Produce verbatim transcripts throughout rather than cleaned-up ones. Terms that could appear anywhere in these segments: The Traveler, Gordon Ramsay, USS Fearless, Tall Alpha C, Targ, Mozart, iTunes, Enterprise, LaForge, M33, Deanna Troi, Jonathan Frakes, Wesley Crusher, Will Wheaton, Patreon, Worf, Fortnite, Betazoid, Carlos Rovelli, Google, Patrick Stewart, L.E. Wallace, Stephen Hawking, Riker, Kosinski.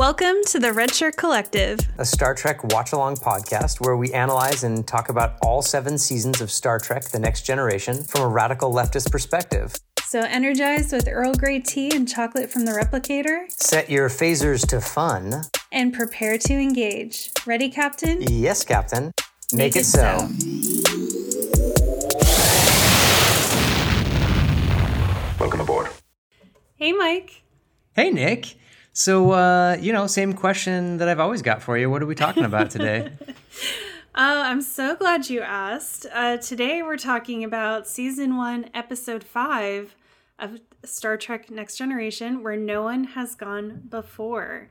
Welcome to the Red Shirt Collective, a Star Trek watch-along podcast where we analyze and talk about all seven seasons of Star Trek: The Next Generation from a radical leftist perspective. So energized with Earl Grey tea and chocolate from the Replicator. Set your phasers to fun. And prepare to engage. Ready, Captain? Yes, Captain. Make, Make it, it so. so. Welcome aboard. Hey, Mike. Hey, Nick. So, uh, you know, same question that I've always got for you. What are we talking about today? uh, I'm so glad you asked. Uh, today we're talking about Season one, Episode five of Star Trek Next Generation, Where No One Has Gone Before.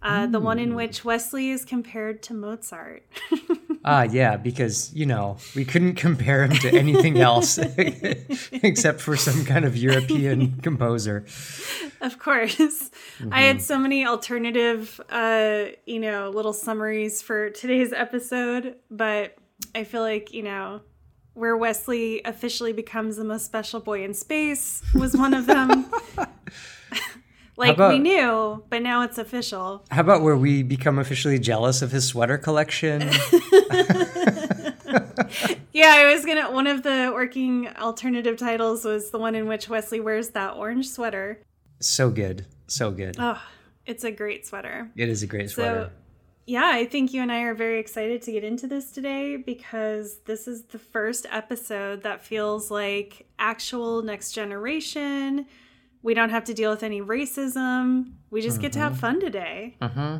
Uh, mm. The one in which Wesley is compared to Mozart. Ah, uh, yeah, because, you know, we couldn't compare him to anything else except for some kind of European composer. Of course. Mm-hmm. I had so many alternative, uh, you know, little summaries for today's episode, but I feel like, you know, where Wesley officially becomes the most special boy in space was one of them. Like, about, we knew, but now it's official. How about where we become officially jealous of his sweater collection? Yeah, I was going to... One of the working alternative titles was the one in which Wesley wears that orange sweater. So good. So good. Oh, it's a great sweater. It is a great sweater. So, yeah, I think you and I are very excited to get into this today because this is the first episode that feels like actual Next Generation. We don't have to deal with any racism. We just mm-hmm. get to have fun today. Mm-hmm.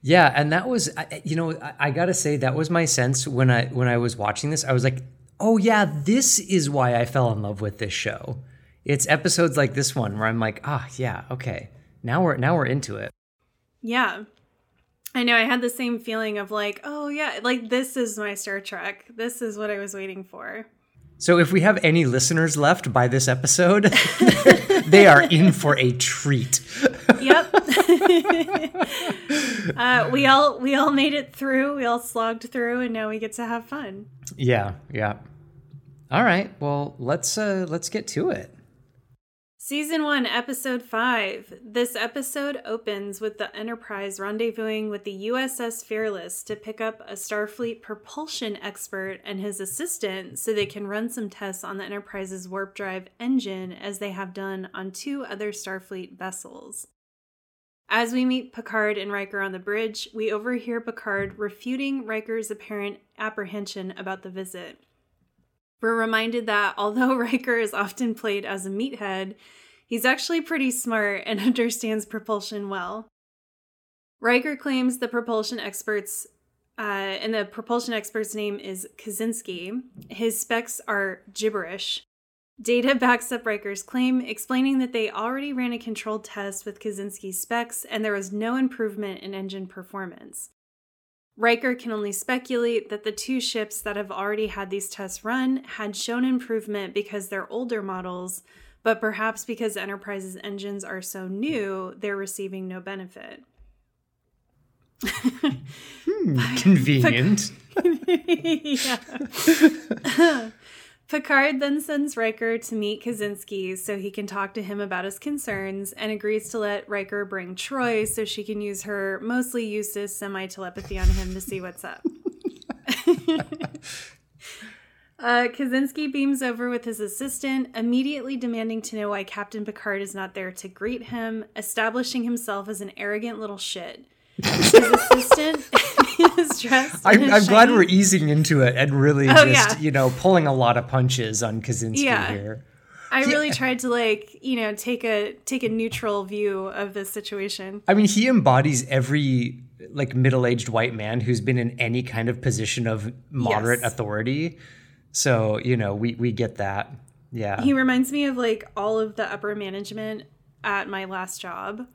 Yeah, and that was, you know, I, I gotta say that was my sense when I when I was watching this. I was like, oh yeah, this is why I fell in love with this show. It's episodes like this one where I'm like, ah, yeah, okay, now we're now we're into it. Yeah, I know. I had the same feeling of like, oh yeah, like this is my Star Trek. This is what I was waiting for. So if we have any listeners left by this episode, they are in for a treat. Yep. uh, we all we all made it through. We all slogged through, and now we get to have fun. Yeah, yeah. All right. Well, let's uh, let's get to it. Season one, episode five. This episode opens with the Enterprise rendezvousing with the U S S Fearless to pick up a Starfleet propulsion expert and his assistant so they can run some tests on the Enterprise's warp drive engine as they have done on two other Starfleet vessels. As we meet Picard and Riker on the bridge, we overhear Picard refuting Riker's apparent apprehension about the visit. We're reminded that although Riker is often played as a meathead, he's actually pretty smart and understands propulsion well. Riker claims the propulsion expert's, uh, and the propulsion expert's name is Kosinski. His specs are gibberish. Data backs up Riker's claim, explaining that they already ran a controlled test with Kosinski's specs and there was no improvement in engine performance. Riker can only speculate that the two ships that have already had these tests run had shown improvement because they're older models, but perhaps because Enterprise's engines are so new, they're receiving no benefit. Hmm, convenient. Yeah. Picard then sends Riker to meet Kosinski so he can talk to him about his concerns and agrees to let Riker bring Troy so she can use her mostly useless semi-telepathy on him to see what's up. uh, Kosinski beams over with his assistant, immediately demanding to know why Captain Picard is not there to greet him, establishing himself as an arrogant little shit. His assistant... is dressed I'm, I'm glad we're easing into it and really oh, just, yeah. you know, pulling a lot of punches on Kosinski yeah. here. I yeah. really tried to, like, you know, take a take a neutral view of this situation. I mean, he embodies every, like, middle-aged white man who's been in any kind of position of moderate yes. authority. So, you know, we, we get that. Yeah. He reminds me of, like, all of the upper management at my last job.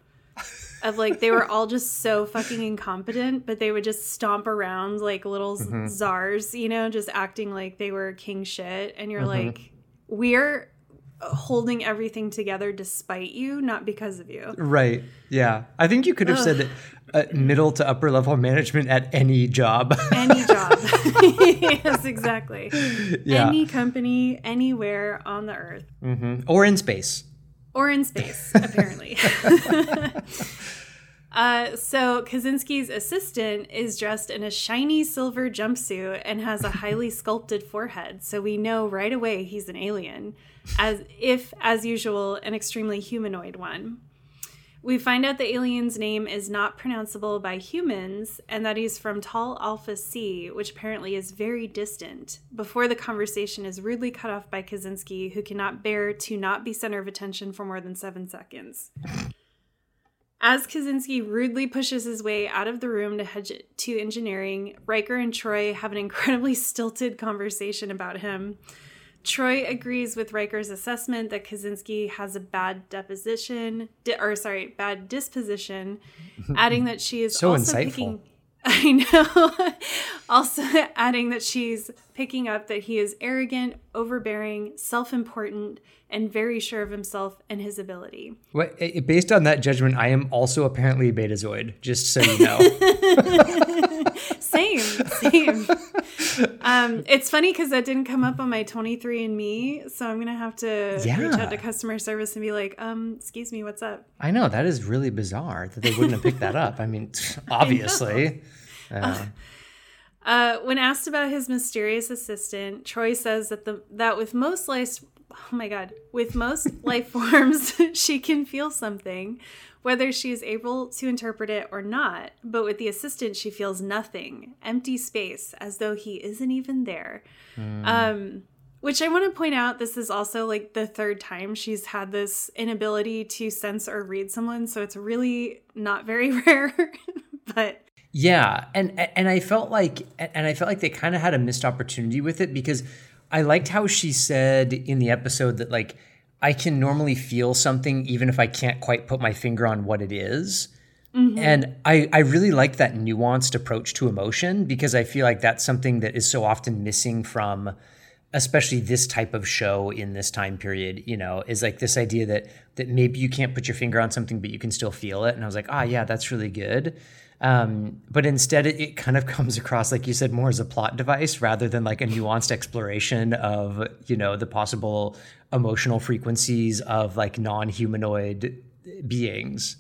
Of like they were all just so fucking incompetent, but they would just stomp around like little mm-hmm. czars, you know, just acting like they were king shit. And you're mm-hmm. like, we're holding everything together despite you, not because of you. Right. Yeah. I think you could have Ugh. said uh, middle to upper level management at any job. Any job. Yes, exactly. Yeah. Any company, anywhere on the earth. Mm-hmm. Or in space. Or in space, apparently. Uh, so Kosinski's assistant is dressed in a shiny silver jumpsuit and has a highly sculpted forehead. So we know right away he's an alien, as if, as usual, an extremely humanoid one. We find out the alien's name is not pronounceable by humans and that he's from Tall Alpha C, which apparently is very distant, before the conversation is rudely cut off by Kosinski, who cannot bear to not be center of attention for more than seven seconds. As Kosinski rudely pushes his way out of the room to head to engineering, Riker and Troy have an incredibly stilted conversation about him. Troy agrees with Riker's assessment that Kosinski has a bad deposition, di- or sorry, bad disposition, adding that she is so also insightful. picking. I know. Also adding that she's picking up that he is arrogant, overbearing, self-important, and very sure of himself and his ability. What, based on that judgment, I am also apparently a Betazoid, just so you know. Same, same. Um, it's funny because that didn't come up on my twenty-three and me, so I'm going to have to yeah. reach out to customer service and be like, um, excuse me, what's up? I know, that is really bizarre that they wouldn't have picked that up. I mean, obviously. I uh, uh, when asked about his mysterious assistant, Troy says that the that with most life, oh my God, with most life forms, she can feel something, whether she is able to interpret it or not. But with the assistant, she feels nothing, empty space, as though he isn't even there. Mm. Um, which I want to point out, this is also like the third time she's had this inability to sense or read someone. So it's really not very rare, but... Yeah, and and I felt like and I felt like they kind of had a missed opportunity with it, because I liked how she said in the episode that, like, I can normally feel something even if I can't quite put my finger on what it is. Mm-hmm. And I, I really like that nuanced approach to emotion, because I feel like that's something that is so often missing from especially this type of show in this time period, you know, is like this idea that that maybe you can't put your finger on something, but you can still feel it. And I was like, ah, yeah, that's really good. Um, but instead, it, it kind of comes across, like you said, more as a plot device rather than like a nuanced exploration of, you know, the possible emotional frequencies of like non-humanoid beings.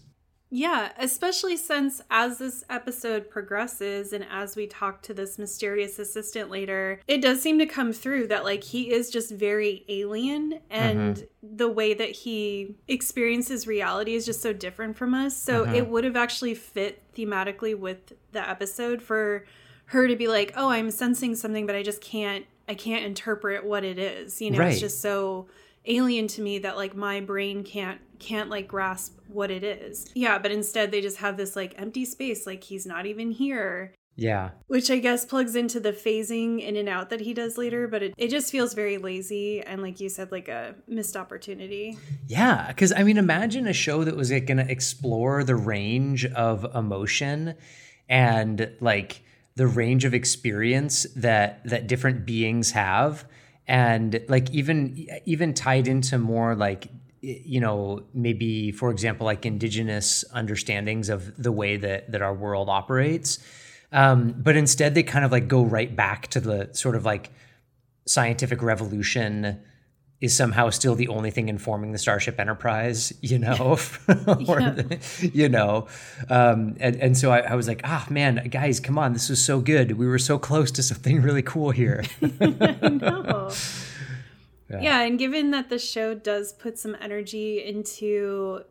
Yeah, especially since as this episode progresses and as we talk to this mysterious assistant later, it does seem to come through that, like, he is just very alien, and mm-hmm. the way that he experiences reality is just so different from us. So mm-hmm. it would have actually fit thematically with the episode for her to be like, oh, I'm sensing something, but I just can't, I can't interpret what it is. You know, right. It's just so... alien to me that, like, my brain can't can't like grasp what it is. Yeah, but instead they just have this like empty space, like he's not even here. Yeah, which I guess plugs into the phasing in and out that he does later, but it, it just feels very lazy and, like you said, like a missed opportunity. Yeah, because I mean, imagine a show that was like, going to explore the range of emotion and like the range of experience that that different beings have. And like even even tied into more like, you know, maybe, for example, like indigenous understandings of the way that that our world operates. Um, but instead, they kind of like go right back to the sort of like scientific revolution is somehow still the only thing informing the Starship Enterprise, you know, or yeah. the, you know. Um, and, and so I, I was like, ah, man, guys, come on. This was so good. We were so close to something really cool here. I know. Yeah. yeah. And given that the show does put some energy into,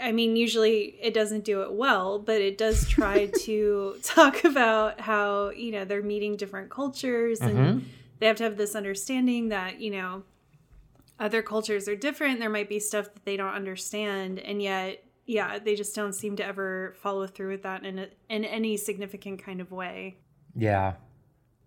I mean, usually it doesn't do it well, but it does try to talk about how, you know, they're meeting different cultures and, mm-hmm. they have to have this understanding that, you know, other cultures are different. There might be stuff that they don't understand. And yet, yeah, they just don't seem to ever follow through with that in a, in any significant kind of way. Yeah.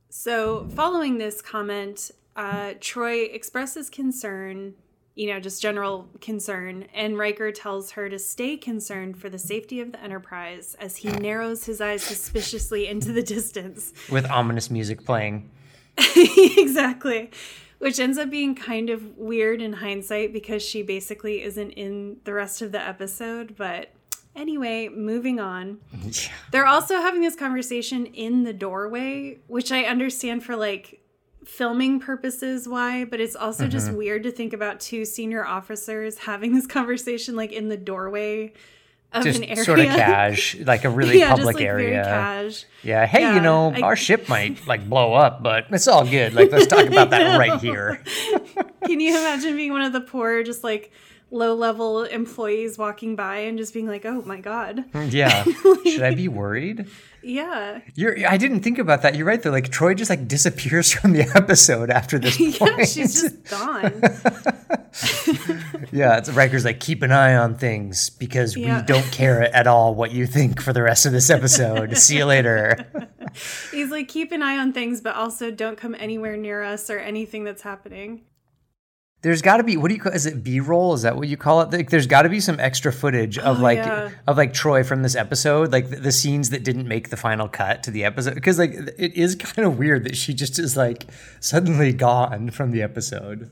So following this comment, uh, Troy expresses concern, you know, just general concern. And Riker tells her to stay concerned for the safety of the Enterprise as he narrows his eyes suspiciously into the distance. With ominous music playing. Exactly, which ends up being kind of weird in hindsight because she basically isn't in the rest of the episode. But anyway, moving on. Yeah. They're also having this conversation in the doorway, which I understand for like filming purposes why, but it's also mm-hmm. just weird to think about two senior officers having this conversation like in the doorway of just an area. Sort of cash, like a really yeah, public just, like, area. Very cash. Yeah. Hey, yeah, you know, I, our ship might like blow up, but it's all good. Like, let's talk about that right here. Can you imagine being one of the poor, just like low-level employees walking by and just being like, "Oh my God." Yeah. Like, should I be worried? Yeah. You're, I didn't think about that. You're right though. Like Troy just like disappears from the episode after this point. Yeah, she's just gone. Yeah, it's Riker's like, keep an eye on things because yeah. we don't care at all what you think for the rest of this episode. See you later. He's like, keep an eye on things, but also don't come anywhere near us or anything that's happening. There's got to be, what do you call, is it B-roll? Is that what you call it? Like, there's got to be some extra footage of oh, like yeah. of like Troy from this episode, like the, the scenes that didn't make the final cut to the episode. Because like it is kind of weird that she just is like suddenly gone from the episode.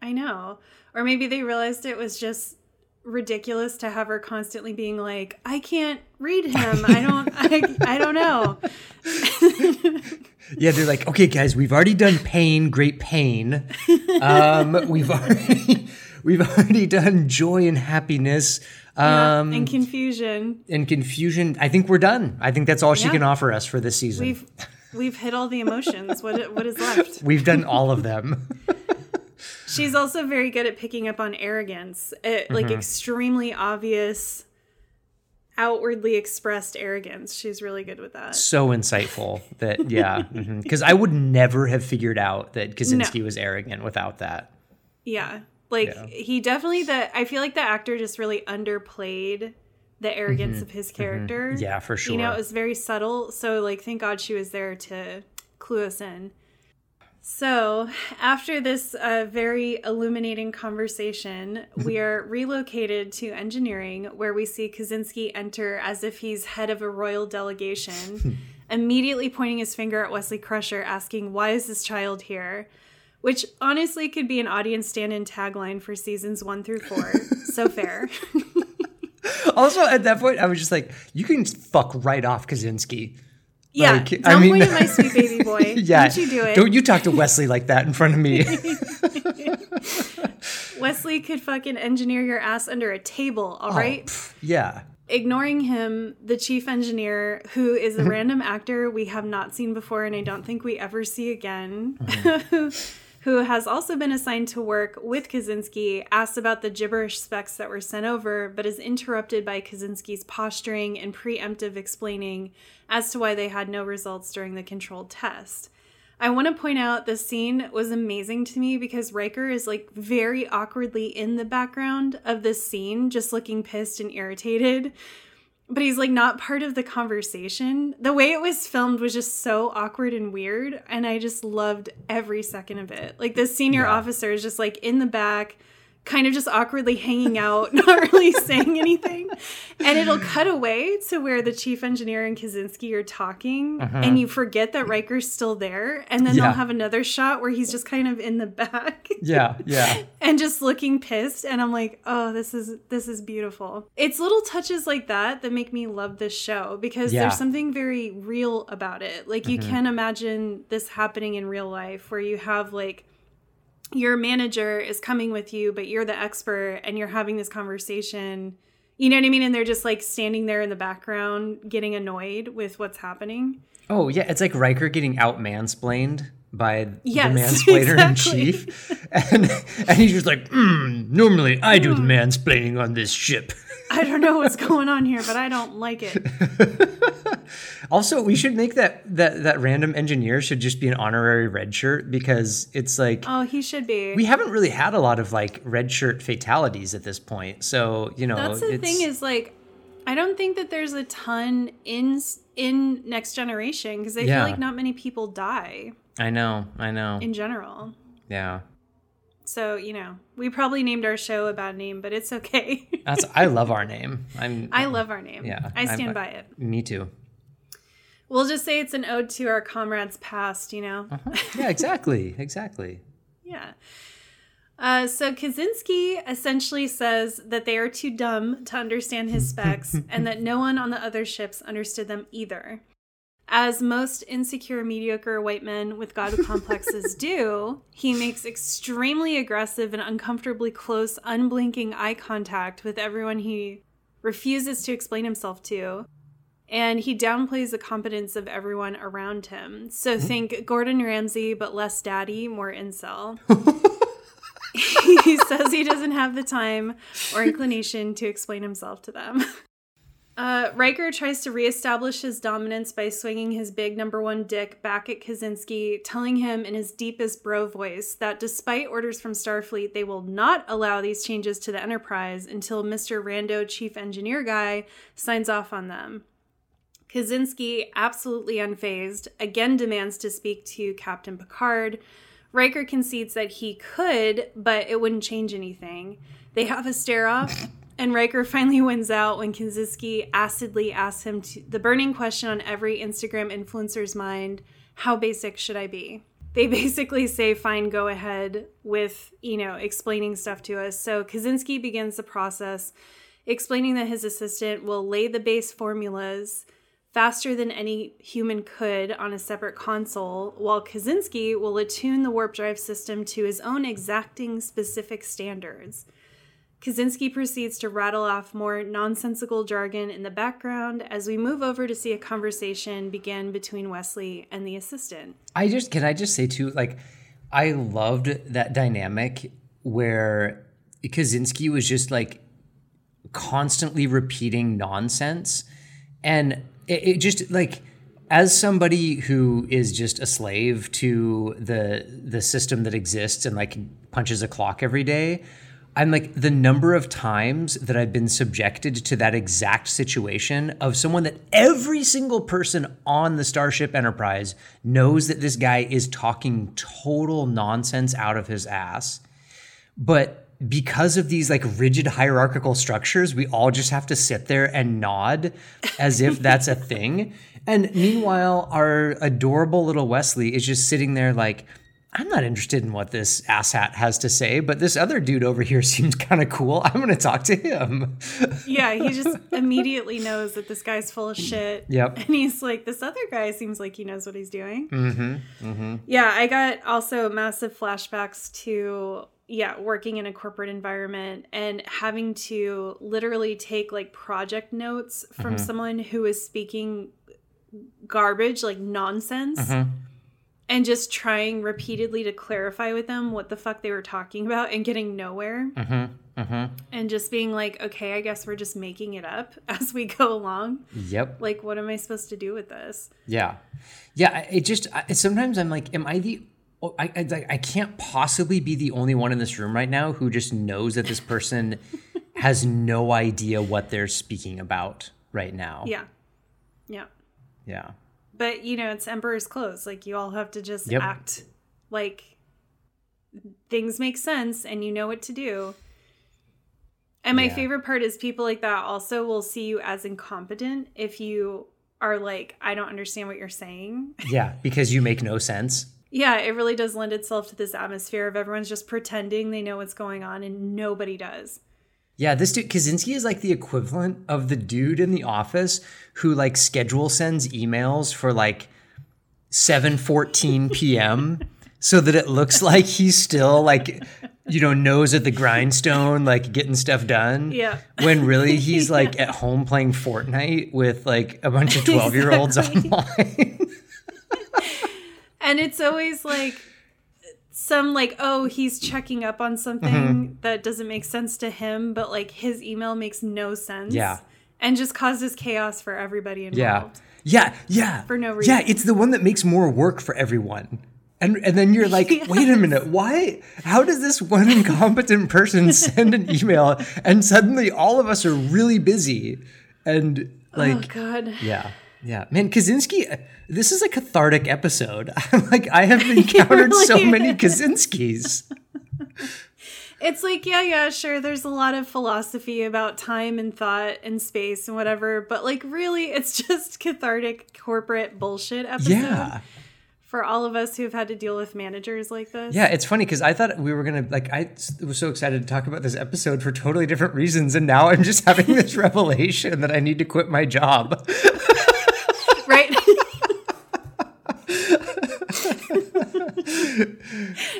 I know. Or maybe they realized it was just ridiculous to have her constantly being like, I can't read him. I don't, I, I don't know. Yeah, they're like, okay, guys, we've already done pain, great pain. Um, we've already we've already done joy and happiness. Um, yeah, and confusion. And confusion. I think we're done. I think that's all yeah. she can offer us for this season. We've we've hit all the emotions. What what is left? We've done all of them. She's also very good at picking up on arrogance, it, like mm-hmm. extremely obvious. Outwardly expressed arrogance. She's really good with that. So insightful that, yeah. Because mm-hmm. I would never have figured out that Kosinski no. was arrogant without that. Yeah. Like, yeah. he definitely, the, I feel like the actor just really underplayed the arrogance mm-hmm. of his character. Mm-hmm. Yeah, for sure. You know, it was very subtle. So, like, thank God she was there to clue us in. So, after this uh, very illuminating conversation, we are relocated to engineering, where we see Kosinski enter as if he's head of a royal delegation, immediately pointing his finger at Wesley Crusher, asking, why is this child here? Which honestly could be an audience stand-in tagline for seasons one through four. So fair. Also, at that point, I was just like, you can fuck right off Kosinski. Yeah, like, don't I mean, point at my sweet baby boy. Yeah, don't you do it. Don't you talk to Wesley like that in front of me. Wesley could fucking engineer your ass under a table, all oh, right? Pff, yeah. Ignoring him, the chief engineer, who is a mm-hmm. random actor we have not seen before and I don't think we ever see again, mm-hmm. who has also been assigned to work with Kosinski, asks about the gibberish specs that were sent over, but is interrupted by Kosinski's posturing and preemptive explaining as to why they had no results during the controlled test. I want to point out this scene was amazing to me because Riker is like very awkwardly in the background of this scene, just looking pissed and irritated, but he's like not part of the conversation. The way it was filmed was just so awkward and weird, and I just loved every second of it. Like this senior yeah. officer is just like in the back, kind of just awkwardly hanging out, not really saying anything. And it'll cut away to where the chief engineer and Kosinski are talking, uh-huh. and you forget that Riker's still there. And then yeah. they'll have another shot where he's just kind of in the back. Yeah, yeah. And just looking pissed. And I'm like, oh, this is this is beautiful. It's little touches like that that make me love this show because yeah. there's something very real about it. Like you mm-hmm. can imagine this happening in real life where you have like, your manager is coming with you, but you're the expert and you're having this conversation. You know what I mean? And they're just like standing there in the background getting annoyed with what's happening. Oh, yeah. It's like Riker getting out mansplained by yes, the mansplainer exactly. in chief. And, and he's just like, mm, normally I do the mansplaining on this ship. I don't know what's going on here, but I don't like it. Also, we should make that, that that random engineer should just be an honorary red shirt because it's like... Oh, he should be. We haven't really had a lot of like red shirt fatalities at this point. So, you know... That's the it's, thing is like, I don't think that there's a ton in, in Next Generation because I yeah. feel like not many people die. I know, I know. In general. Yeah. So, you know, we probably named our show a bad name, but it's okay. That's, I love our name. I'm, I love our name. Yeah, I stand I'm, by it. Me too. We'll just say it's an ode to our comrades past, you know? Uh-huh. Yeah, exactly. Exactly. Yeah. Uh, so Kosinski essentially says that they are too dumb to understand his specs and that no one on the other ships understood them either. As most insecure, mediocre white men with god complexes do, he makes extremely aggressive and uncomfortably close, unblinking eye contact with everyone he refuses to explain himself to. And he downplays the competence of everyone around him. So think Gordon Ramsay, but less daddy, more incel. He says he doesn't have the time or inclination to explain himself to them. Uh, Riker tries to reestablish his dominance by swinging his big number one dick back at Kosinski, telling him in his deepest bro voice that despite orders from Starfleet, they will not allow these changes to the Enterprise until Mister Rando Chief Engineer Guy signs off on them. Kosinski, absolutely unfazed, again demands to speak to Captain Picard. Riker concedes that he could, but it wouldn't change anything. They have a stare-off, and Riker finally wins out when Kosinski acidly asks him to, the burning question on every Instagram influencer's mind, how basic should I be? They basically say, fine, go ahead with, you know, explaining stuff to us. So Kosinski begins the process, explaining that his assistant will lay the base formulas faster than any human could on a separate console, while Kosinski will attune the warp drive system to his own exacting specific standards. Kosinski proceeds to rattle off more nonsensical jargon in the background as we move over to see a conversation begin between Wesley and the assistant. I just, can I just say too, like, I loved that dynamic where Kosinski was just like constantly repeating nonsense, and it just, like, as somebody who is just a slave to the the system that exists and, like, punches a clock every day, I'm like, the number of times that I've been subjected to that exact situation of someone that every single person on the Starship Enterprise knows that this guy is talking total nonsense out of his ass, but because of these like rigid hierarchical structures, we all just have to sit there and nod as if that's a thing. And meanwhile, our adorable little Wesley is just sitting there like, I'm not interested in what this asshat has to say, but this other dude over here seems kind of cool. I'm going to talk to him. Yeah, he just immediately knows that this guy's full of shit. Yep. And he's like, this other guy seems like he knows what he's doing. Mm-hmm. Mm-hmm. Yeah, I got also massive flashbacks to... yeah, working in a corporate environment and having to literally take like project notes from mm-hmm. someone who is speaking garbage, like nonsense, mm-hmm. and just trying repeatedly to clarify with them what the fuck they were talking about and getting nowhere. Mm-hmm. Mm-hmm. And just being like, okay, I guess we're just making it up as we go along. Yep. Like, what am I supposed to do with this? Yeah. Yeah. It just, I, sometimes I'm like, am I the Oh, I, I I can't possibly be the only one in this room right now who just knows that this person has no idea what they're speaking about right now. Yeah. Yeah. Yeah. But, you know, it's Emperor's clothes. Like, you all have to just yep. act like things make sense and you know what to do. And my yeah. favorite part is people like that also will see you as incompetent if you are like, I don't understand what you're saying. Yeah, because you make no sense. Yeah, it really does lend itself to this atmosphere of everyone's just pretending they know what's going on and nobody does. Yeah, this dude, Kosinski is like the equivalent of the dude in the office who like schedule sends emails for like seven fourteen p.m. so that it looks like he's still like, you know, nose at the grindstone, like getting stuff done. Yeah. When really he's like yeah. at home playing Fortnite with like a bunch of twelve-year-olds exactly. online. And it's always like some like, oh, he's checking up on something mm-hmm. that doesn't make sense to him, but like his email makes no sense. Yeah. And just causes chaos for everybody involved. Yeah. Yeah. Yeah. For no reason. Yeah. It's the one that makes more work for everyone. And and then you're like, yes. wait a minute, why? How does this one incompetent person send an email and suddenly all of us are really busy? And like, oh, God. Yeah. Yeah, man, Kosinski, this is a cathartic episode. Like, I have encountered really so many Kosinskis. It's like, yeah, yeah, sure, there's a lot of philosophy about time and thought and space and whatever, but, like, really, it's just cathartic corporate bullshit episode. Yeah. For all of us who've had to deal with managers like this. Yeah, it's funny because I thought we were going to, like, I was so excited to talk about this episode for totally different reasons, and now I'm just having this revelation that I need to quit my job. Right?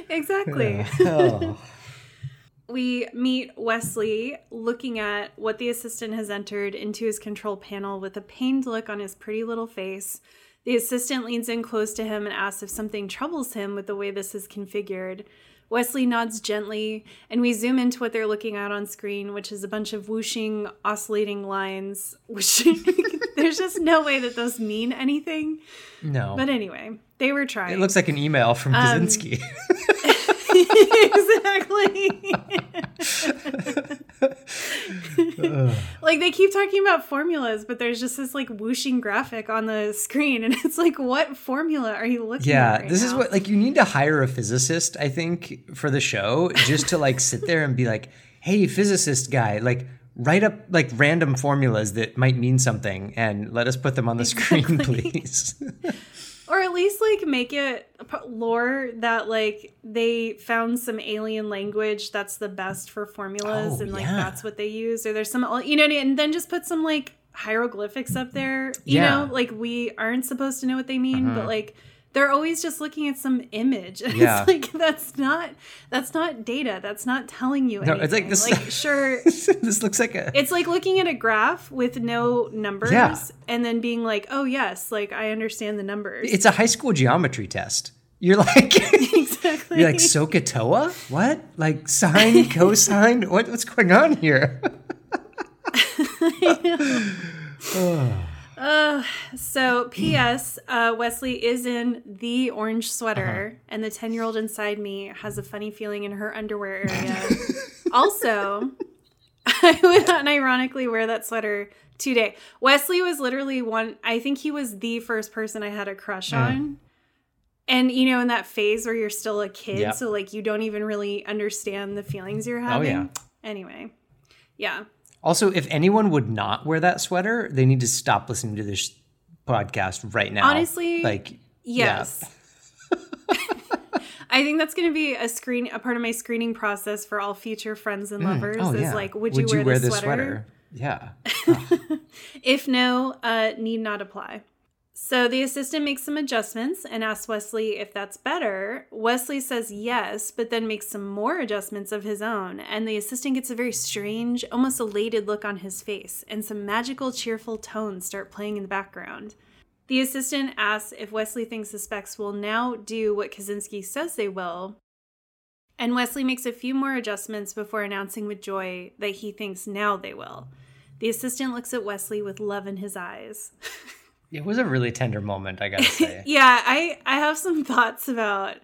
Exactly. Yeah. Oh. we meet Wesley looking at what the assistant has entered into his control panel with a pained look on his pretty little face. The assistant leans in close to him and asks if something troubles him with the way this is configured. Wesley nods gently, and we zoom into what they're looking at on screen, which is a bunch of whooshing, oscillating lines, which there's just no way that those mean anything. No. But anyway, they were trying. It looks like an email from Kosinski. Um, exactly. Like, they keep talking about formulas, but there's just this like whooshing graphic on the screen, and it's like, what formula are you looking yeah, at? Yeah, right this now? Is what, like, you need to hire a physicist, I think, for the show, just to like sit there and be like, hey, physicist guy, like, write up like random formulas that might mean something and let us put them on the exactly. screen, please. Or at least, like, make it lore that, like, they found some alien language that's the best for formulas, oh, and, like, yeah. that's what they use. Or there's some, you know, and then just put some, like, hieroglyphics up there. You yeah. know, like, we aren't supposed to know what they mean, uh-huh. but, like, they're always just looking at some image. And yeah. it's like, that's not, that's not data. That's not telling you anything. No, it's like, this, like, sure. This looks like a... It's like looking at a graph with no numbers yeah. and then being like, oh, yes, like, I understand the numbers. It's a high school geometry test. You're like... exactly. You're like, SOHCAHTOA? What? Like, sine, cosine? what, what's going on here? I know. Uh, so P S Uh, Wesley is in the orange sweater, uh-huh. and the ten-year-old inside me has a funny feeling in her underwear area. Also, I would unironically wear that sweater today. Wesley was literally one, I think he was the first person I had a crush mm. on. And, you know, in that phase where you're still a kid, yep. so, like, you don't even really understand the feelings you're having. Oh, yeah. Anyway, yeah. Also, if anyone would not wear that sweater, they need to stop listening to this sh- podcast right now. Honestly, like, yes. Yeah. I think that's going to be a screen, a part of my screening process for all future friends and lovers. Mm, oh, is yeah. like, would, would you wear, you wear this, this sweater? sweater? Yeah. If no, uh, need not apply. So the assistant makes some adjustments and asks Wesley if that's better. Wesley says yes, but then makes some more adjustments of his own. And the assistant gets a very strange, almost elated look on his face. And some magical, cheerful tones start playing in the background. The assistant asks if Wesley thinks the specs will now do what Kosinski says they will. And Wesley makes a few more adjustments before announcing with joy that he thinks now they will. The assistant looks at Wesley with love in his eyes. It was a really tender moment, I gotta say. yeah, I, I have some thoughts about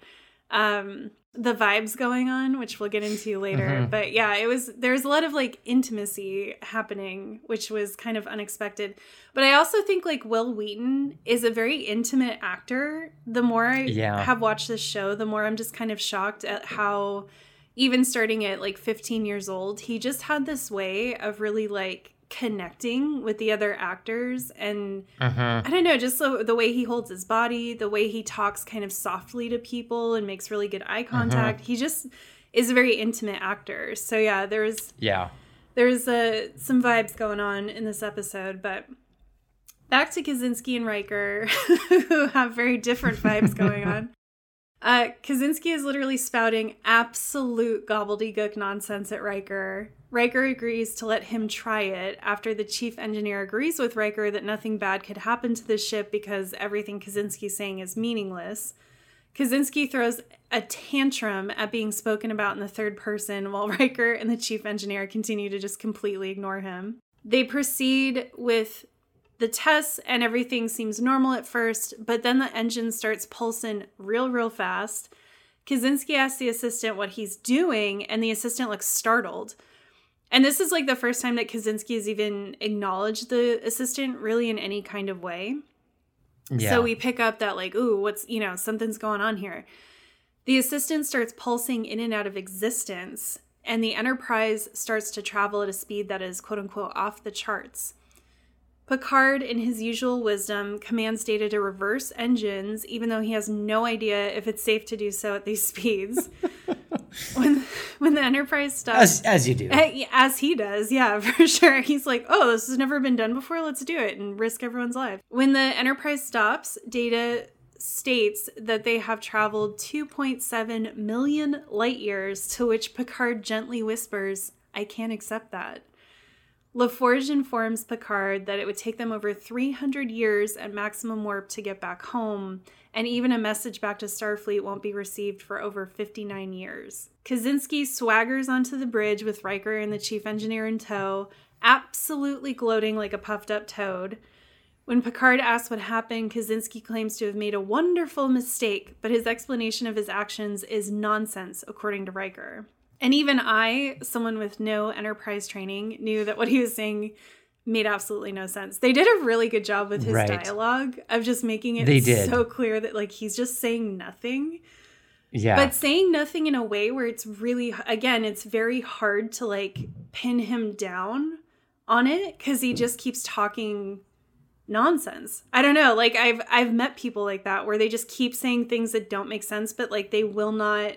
um, the vibes going on, which we'll get into later. Mm-hmm. But yeah, it was there was a lot of like intimacy happening, which was kind of unexpected. But I also think like Will Wheaton is a very intimate actor. The more I yeah. have watched this show, the more I'm just kind of shocked at how, even starting at like fifteen years old, he just had this way of really like connecting with the other actors, and uh-huh. I don't know, just the, the way he holds his body, the way he talks kind of softly to people and makes really good eye contact. Uh-huh. He just is a very intimate actor. So yeah, there's yeah there's uh, some vibes going on in this episode. But back to Kosinski and Riker, who have very different vibes going on. Uh, Kosinski is literally spouting absolute gobbledygook nonsense at Riker. Riker agrees to let him try it after the chief engineer agrees with Riker that nothing bad could happen to the ship because everything Kosinski's saying is meaningless. Kosinski throws a tantrum at being spoken about in the third person, while Riker and the chief engineer continue to just completely ignore him. They proceed with the tests, and everything seems normal at first, but then the engine starts pulsing real, real fast. Kosinski asks the assistant what he's doing, and the assistant looks startled. And this is like the first time that Kosinski has even acknowledged the assistant really in any kind of way. Yeah. So we pick up that like, ooh, what's, you know, something's going on here. The assistant starts pulsing in and out of existence, and the Enterprise starts to travel at a speed that is, quote unquote, off the charts. Picard, in his usual wisdom, commands Data to reverse engines, even though he has no idea if it's safe to do so at these speeds. when, when the Enterprise stops... As, as you do. As, as he does, yeah, for sure. He's like, oh, this has never been done before, let's do it and risk everyone's life. When the Enterprise stops, Data states that they have traveled two point seven million light years, to which Picard gently whispers, "I can't accept that." LaForge informs Picard that it would take them over three hundred years at maximum warp to get back home, and even a message back to Starfleet won't be received for over fifty-nine years. Kosinski swaggers onto the bridge with Riker and the chief engineer in tow, absolutely gloating like a puffed-up toad. When Picard asks what happened, Kosinski claims to have made a wonderful mistake, but his explanation of his actions is nonsense, according to Riker. And even I, someone with no Enterprise training, knew that what he was saying made absolutely no sense. They did a really good job with his right. dialogue of just making it so clear that, like, he's just saying nothing. Yeah. But saying nothing in a way where it's really, again, it's very hard to, like, pin him down on it because he just keeps talking nonsense. I don't know. Like, I've I've met people like that where they just keep saying things that don't make sense, but, like, they will not...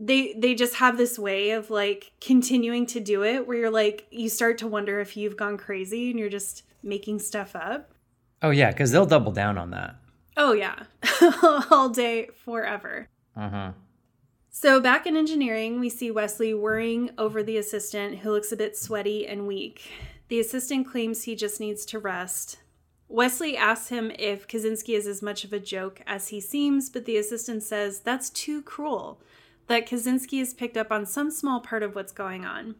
They they just have this way of, like, continuing to do it where you're, like, you start to wonder if you've gone crazy and you're just making stuff up. Oh, yeah, because they'll double down on that. Oh, yeah. All day, forever. Uh-huh. So back in engineering, we see Wesley worrying over the assistant, who looks a bit sweaty and weak. The assistant claims he just needs to rest. Wesley asks him if Kosinski is as much of a joke as he seems, but the assistant says that's too cruel, that Kosinski has picked up on some small part of what's going on.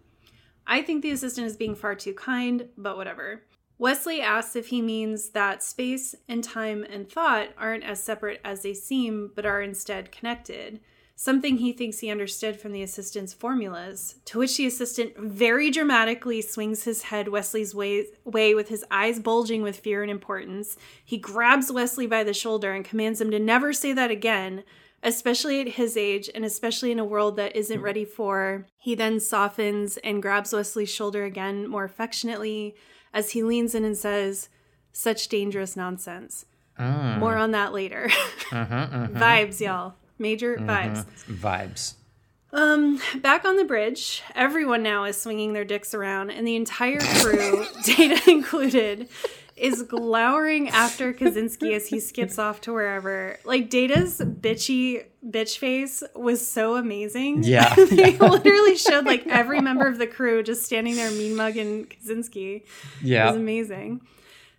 I think the assistant is being far too kind, but whatever. Wesley asks if he means that space and time and thought aren't as separate as they seem, but are instead connected, something he thinks he understood from the assistant's formulas, to which the assistant very dramatically swings his head Wesley's way, way with his eyes bulging with fear and importance. He grabs Wesley by the shoulder and commands him to never say that again, especially at his age and especially in a world that isn't ready for. He then softens and grabs Wesley's shoulder again more affectionately as he leans in and says, "Such dangerous nonsense." Mm. More on that later. Uh-huh, uh-huh. Vibes, y'all. Major mm-hmm. vibes. Vibes. Um, back on the bridge, everyone now is swinging their dicks around, and the entire crew, Data included, is glowering after Kosinski as he skips off to wherever. Like, Data's bitchy bitch face was so amazing. Yeah. They yeah. literally showed, like, every member of the crew just standing there mean mugging Kosinski. Yeah. It was amazing.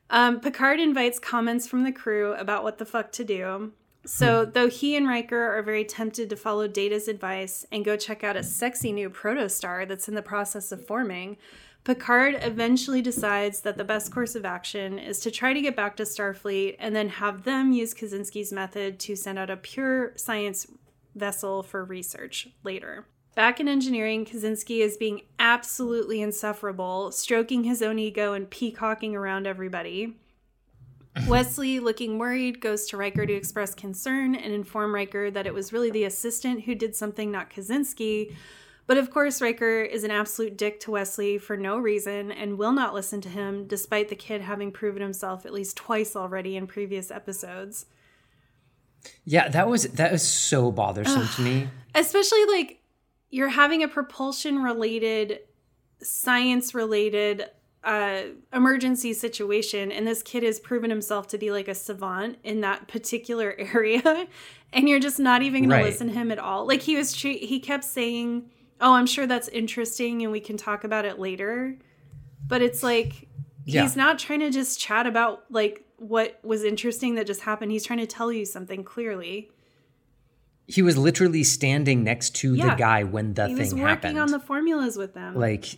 Um, Picard invites comments from the crew about what the fuck to do. So though he and Riker are very tempted to follow Data's advice and go check out a sexy new protostar that's in the process of forming, Picard eventually decides that the best course of action is to try to get back to Starfleet and then have them use Kosinski's method to send out a pure science vessel for research later. Back in engineering, Kosinski is being absolutely insufferable, stroking his own ego and peacocking around everybody. Wesley, looking worried, goes to Riker to express concern and inform Riker that it was really the assistant who did something, not Kosinski. But of course, Riker is an absolute dick to Wesley for no reason and will not listen to him, despite the kid having proven himself at least twice already in previous episodes. Yeah, that was that was so bothersome to me. Especially, like, you're having a propulsion-related, science-related uh, emergency situation, and this kid has proven himself to be, like, a savant in that particular area, and you're just not even going right. to listen to him at all. Like, he was tre- he kept saying, "Oh, I'm sure that's interesting and we can talk about it later." But it's like, yeah. he's not trying to just chat about, like, what was interesting that just happened. He's trying to tell you something clearly. He was literally standing next to yeah. the guy when the he thing happened. He was working happened. on the formulas with them. Like,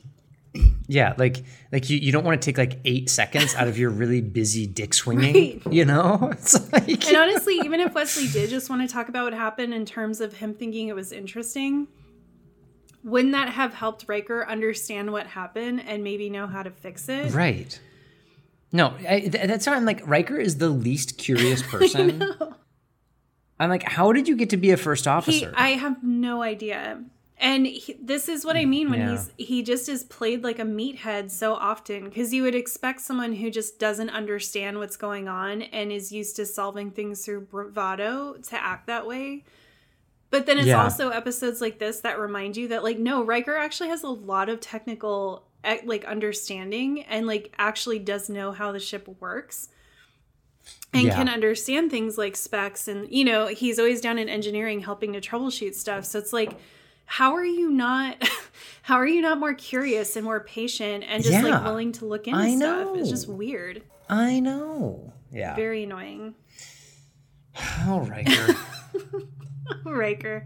yeah, like, like you, you don't want to take, like, eight seconds out of your really busy dick swinging, right. you know? It's like, and honestly, even if Wesley did just want to talk about what happened in terms of him thinking it was interesting, wouldn't that have helped Riker understand what happened and maybe know how to fix it? Right. No, I, th- that's why I'm like, Riker is the least curious person. I'm like, how did you get to be a first officer? He, I have no idea. And he, this is what I mean when yeah. he's he just is played like a meathead so often, because you would expect someone who just doesn't understand what's going on and is used to solving things through bravado to act that way. But then it's yeah. also episodes like this that remind you that, like, no, Riker actually has a lot of technical, like, understanding and, like, actually does know how the ship works. and yeah. can understand things like specs. And, you know, he's always down in engineering helping to troubleshoot stuff. So it's like, how are you not, how are you not more curious and more patient and just yeah. like willing to look into I stuff? Know. It's just weird. I know. Yeah. Very annoying. Oh, Riker. Riker.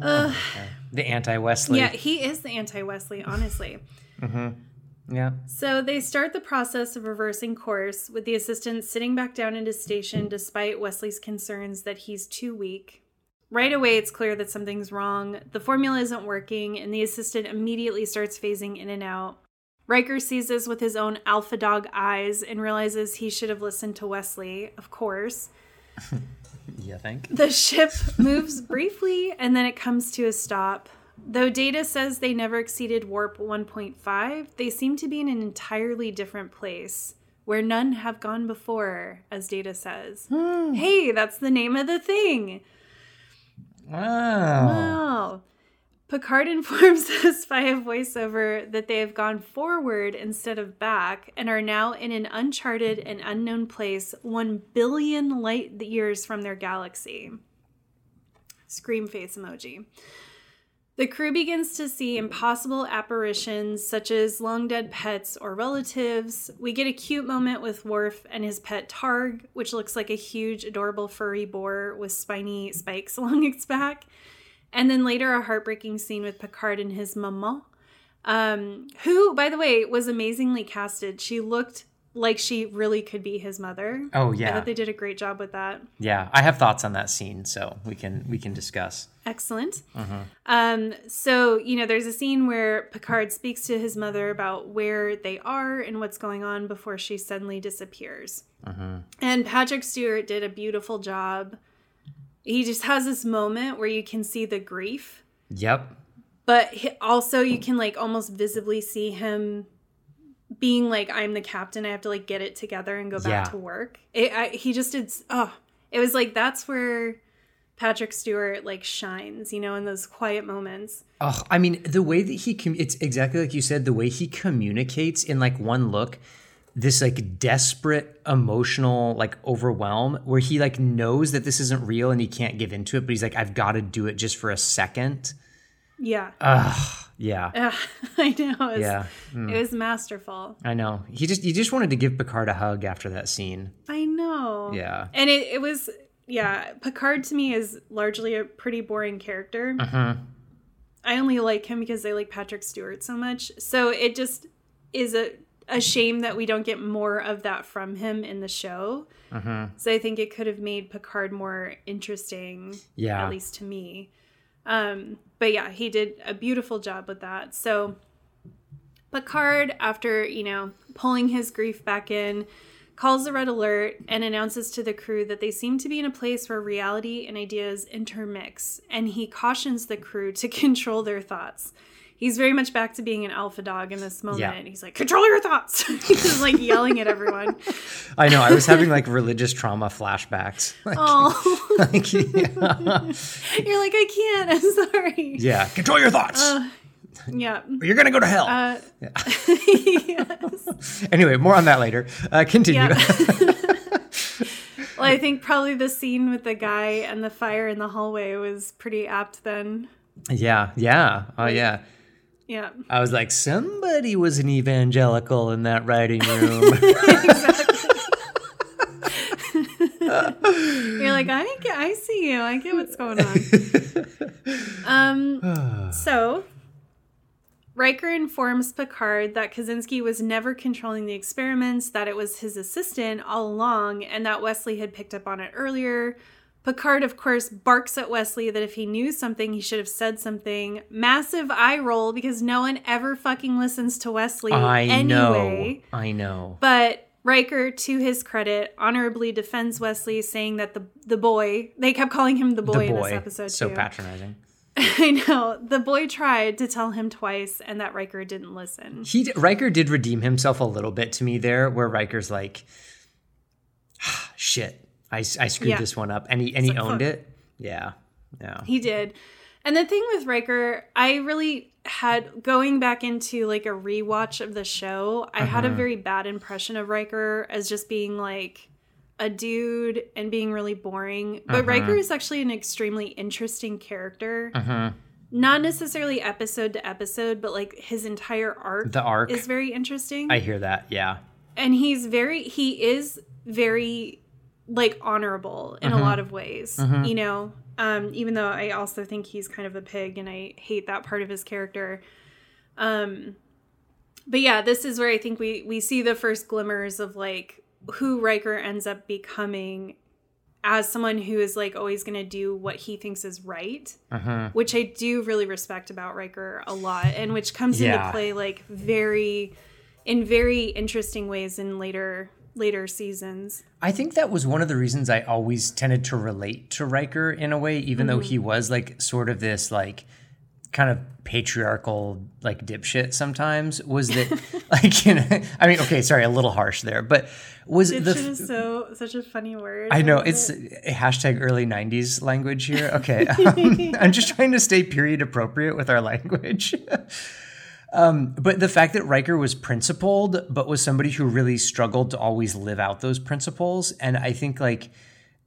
Oh, uh, okay. The anti-Wesley. Yeah, he is the anti-Wesley, honestly. Mm-hmm. Yeah. So they start the process of reversing course with the assistant sitting back down in his station despite Wesley's concerns that he's too weak. Right away, it's clear that something's wrong. The formula isn't working, and the assistant immediately starts phasing in and out. Riker sees this with his own alpha dog eyes and realizes he should have listened to Wesley, of course. You think? The ship moves briefly, and then it comes to a stop. Though Data says they never exceeded warp one point five, they seem to be in an entirely different place, where none have gone before, as Data says. Hmm. Hey, that's the name of the thing! Wow. Wow. Picard informs us via voiceover that they have gone forward instead of back and are now in an uncharted and unknown place one billion light years from their galaxy. Scream face emoji. The crew begins to see impossible apparitions such as long-dead pets or relatives. We get a cute moment with Worf and his pet Targ, which looks like a huge, adorable furry boar with spiny spikes along its back. And then later a heartbreaking scene with Picard and his maman, um, who, by the way, was amazingly casted. She looked like she really could be his mother. Oh, yeah. I thought they did a great job with that. Yeah, I have thoughts on that scene, so we can we can discuss. Excellent. Mm-hmm. Um, so, you know, there's a scene where Picard speaks to his mother about where they are and what's going on before she suddenly disappears. Mm-hmm. And Patrick Stewart did a beautiful job. He just has this moment where you can see the grief. Yep. But also you can, like, almost visibly see him being like, I'm the captain, I have to like get it together and go back yeah. to work. It, I, he just did. Oh, it was like, that's where Patrick Stewart like shines, you know, in those quiet moments. Oh, I mean, the way that he, com- it's exactly like you said, the way he communicates in like one look, this like desperate emotional, like overwhelm where he like knows that this isn't real and he can't give into it, but he's like, I've got to do it just for a second. Yeah. Ugh. Yeah, uh, I know. It was, yeah, mm. it was masterful. I know. He just he just wanted to give Picard a hug after that scene. I know. Yeah, and it, it was yeah. Picard to me is largely a pretty boring character. Uh-huh. I only like him because I like Patrick Stewart so much. So it just is a a shame that we don't get more of that from him in the show. Uh-huh. So I think it could have made Picard more interesting. Yeah, at least to me. Um, but yeah, he did a beautiful job with that. So Picard, after, you know, pulling his grief back in, calls the red alert and announces to the crew that they seem to be in a place where reality and ideas intermix. And he cautions the crew to control their thoughts. He's very much back to being an alpha dog in this moment. Yeah. He's like, control your thoughts. He's just like yelling at everyone. I know. I was having like religious trauma flashbacks. Like, oh. Like, yeah. You're like, I can't. I'm sorry. Yeah. Control your thoughts. Uh, yeah. Or you're going to go to hell. Uh, yeah. Yes. Anyway, more on that later. Uh, continue. Yeah. Well, I think probably the scene with the guy and the fire in the hallway was pretty apt then. Yeah. Yeah. Oh, yeah. Yeah. I was like, somebody was an evangelical in that writing room. Exactly. You're like, I get, I see you. I get what's going on. Um, so Riker informs Picard that Kosinski was never controlling the experiments, that it was his assistant all along, and that Wesley had picked up on it earlier. Picard, of course, barks at Wesley that if he knew something, he should have said something. Massive eye roll because no one ever fucking listens to Wesley I anyway. I know, I know. But Riker, to his credit, honorably defends Wesley, saying that the the boy, they kept calling him the boy, the boy. in this episode so too. So patronizing. I know. The boy tried to tell him twice and that Riker didn't listen. He Riker did redeem himself a little bit to me there where Riker's like, ah, shit. I, I screwed yeah. this one up. And he and he owned it. Yeah. Yeah. He did. And the thing with Riker, I really had, going back into like a rewatch of the show, I uh-huh. had a very bad impression of Riker as just being like a dude and being really boring. But uh-huh. Riker is actually an extremely interesting character. Uh-huh. Not necessarily episode to episode, but like his entire arc, the arc is very interesting. I hear that, yeah. And he's very, he is very like honorable in uh-huh. a lot of ways, uh-huh. you know, um, even though I also think he's kind of a pig and I hate that part of his character. Um, but yeah, this is where I think we, we see the first glimmers of like who Riker ends up becoming as someone who is like always going to do what he thinks is right, uh-huh. which I do really respect about Riker a lot, and which comes yeah. into play like very in very interesting ways in later later seasons. I think that was one of the reasons I always tended to relate to Riker in a way, even mm-hmm. though he was like sort of this like kind of patriarchal like dipshit sometimes, was that like, you know, I mean, okay, sorry, a little harsh there, but was dipshit the f- so such a funny word. I know it's it? hashtag early nineties language here. Okay, um, I'm just trying to stay period appropriate with our language. Um, but the fact that Riker was principled, but was somebody who really struggled to always live out those principles, and I think like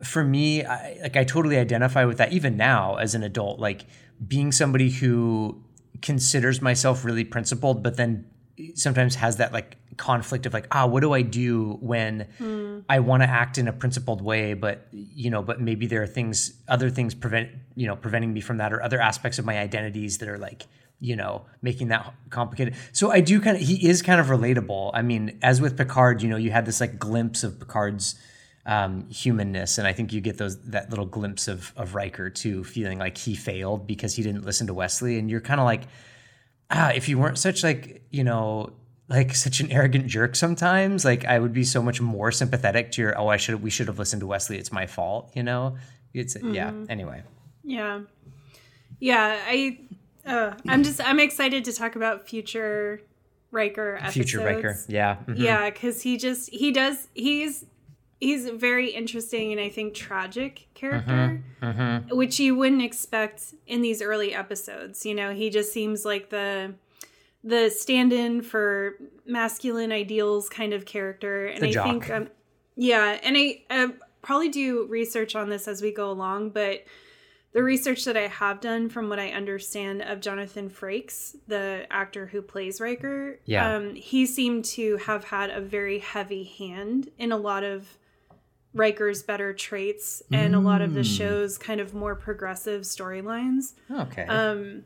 for me, I, like I totally identify with that even now as an adult, like being somebody who considers myself really principled, but then sometimes has that like conflict of like, ah, what do I do when mm. I want to act in a principled way, but you know, but maybe there are things, other things prevent, you know, preventing me from that, or other aspects of my identities that are like, you know, making that complicated. So I do kind of, he is kind of relatable. I mean, as with Picard, you know, you had this like glimpse of Picard's Um, humanness, and I think you get those that little glimpse of of Riker too, feeling like he failed because he didn't listen to Wesley, and you're kind of like, ah, if you weren't such like, you know, like such an arrogant jerk sometimes, like I would be so much more sympathetic to your, oh, I should we should have listened to Wesley, it's my fault, you know, it's mm-hmm. yeah. Anyway, yeah, yeah. I uh, I'm just I'm excited to talk about future Riker episodes. Future Riker, yeah, mm-hmm. yeah, because he just he does he's. He's a very interesting and I think tragic character, uh-huh, uh-huh. which you wouldn't expect in these early episodes. You know, he just seems like the the stand-in for masculine ideals kind of character. And the I jock. think, um, yeah, and I, I probably do research on this as we go along, but the research that I have done from what I understand of Jonathan Frakes, the actor who plays Riker, yeah. um, he seemed to have had a very heavy hand in a lot of Riker's better traits and mm. a lot of the show's kind of more progressive storylines. Okay. Um,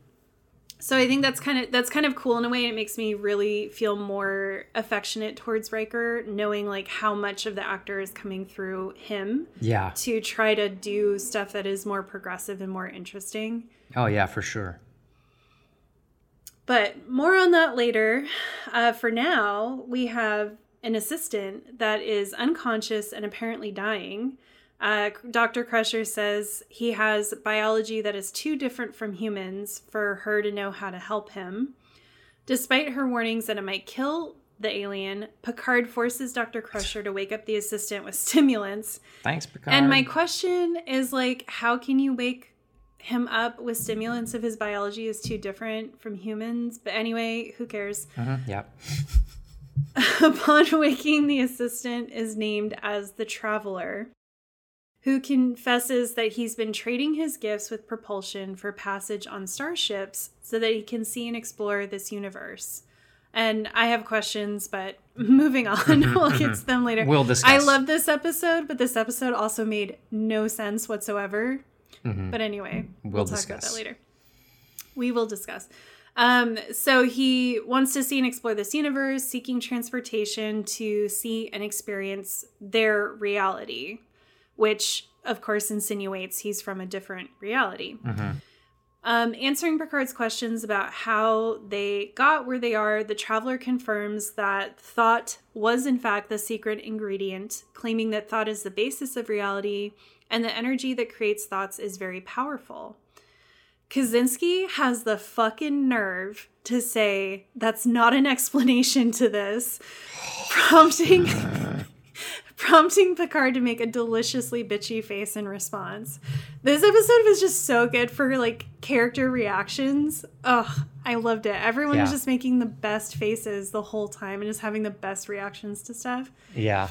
so I think that's kind of that's kind of cool in a way. It makes me really feel more affectionate towards Riker, knowing like how much of the actor is coming through him. Yeah. To try to do stuff that is more progressive and more interesting. Oh yeah, for sure. But more on that later. Uh, for now, we have an assistant that is unconscious and apparently dying. Uh, Doctor Crusher says he has biology that is too different from humans for her to know how to help him. Despite her warnings that it might kill the alien, Picard forces Doctor Crusher to wake up the assistant with stimulants. Thanks, Picard. And my question is like, how can you wake him up with stimulants if his biology is too different from humans? But anyway, who cares? Uh-huh, yeah. Upon waking, the assistant is named as the Traveler, who confesses that he's been trading his gifts with propulsion for passage on starships so that he can see and explore this universe. And I have questions, but moving on, mm-hmm, we'll mm-hmm. get to them later. We'll discuss. I love this episode, but this episode also made no sense whatsoever. Mm-hmm. But anyway, we'll, we'll talk discuss. about that later. We will discuss. Um, so he wants to see and explore this universe, seeking transportation to see and experience their reality, which, of course, insinuates he's from a different reality. Uh-huh. Um, answering Picard's questions about how they got where they are, the Traveler confirms that thought was, in fact, the secret ingredient, claiming that thought is the basis of reality, and the energy that creates thoughts is very powerful. Kosinski has the fucking nerve to say, that's not an explanation to this, prompting... prompting Picard to make a deliciously bitchy face in response. This episode was just so good for like character reactions. Ugh, I loved it. Everyone yeah. was just making the best faces the whole time and just having the best reactions to stuff. Yeah.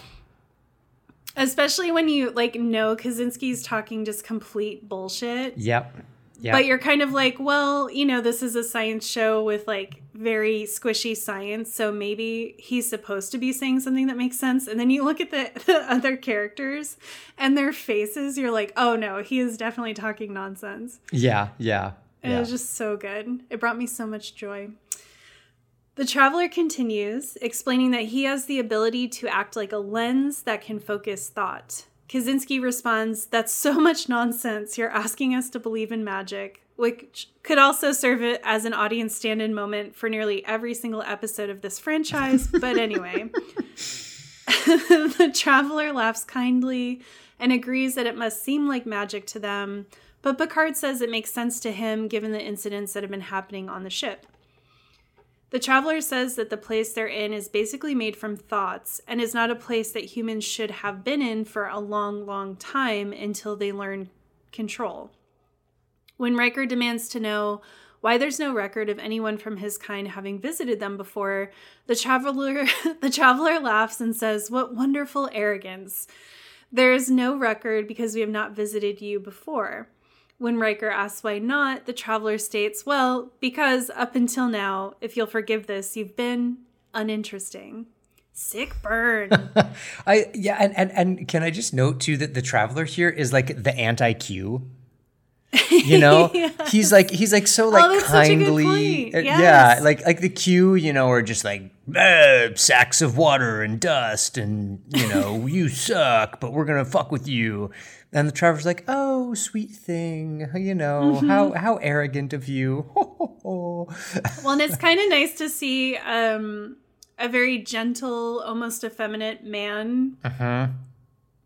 Especially when you, like, know Kosinski's talking just complete bullshit. Yep. Yep. But you're kind of like, well, you know, this is a science show with, like, very squishy science, so maybe he's supposed to be saying something that makes sense. And then you look at the, the other characters and their faces, you're like, oh, no, he is definitely talking nonsense. Yeah, yeah. And yeah. It was just so good. It brought me so much joy. The Traveler continues, explaining that he has the ability to act like a lens that can focus thought. Kosinski responds, that's so much nonsense. You're asking us to believe in magic, which could also serve it as an audience stand-in moment for nearly every single episode of this franchise. But anyway, the Traveler laughs kindly and agrees that it must seem like magic to them. But Picard says it makes sense to him given the incidents that have been happening on the ship. The Traveler says that the place they're in is basically made from thoughts and is not a place that humans should have been in for a long, long time until they learn control. When Riker demands to know why there's no record of anyone from his kind having visited them before, the Traveler, the Traveler laughs and says, "What wonderful arrogance. There is no record because we have not visited you before." When Riker asks why not, the Traveler states, well, because up until now, if you'll forgive this, you've been uninteresting. Sick burn. I yeah, and, and, and can I just note, too, that the Traveler here is like the anti-Q, you know? Yes. He's like, he's like so like oh, kindly. Yes. Yeah, like, like the Q, you know, are just like sacks of water and dust and, you know, you suck, but we're going to fuck with you. And the Traveler's like, oh, sweet thing, you know, mm-hmm. how how arrogant of you. Well, and it's kind of nice to see um, a very gentle, almost effeminate man uh-huh.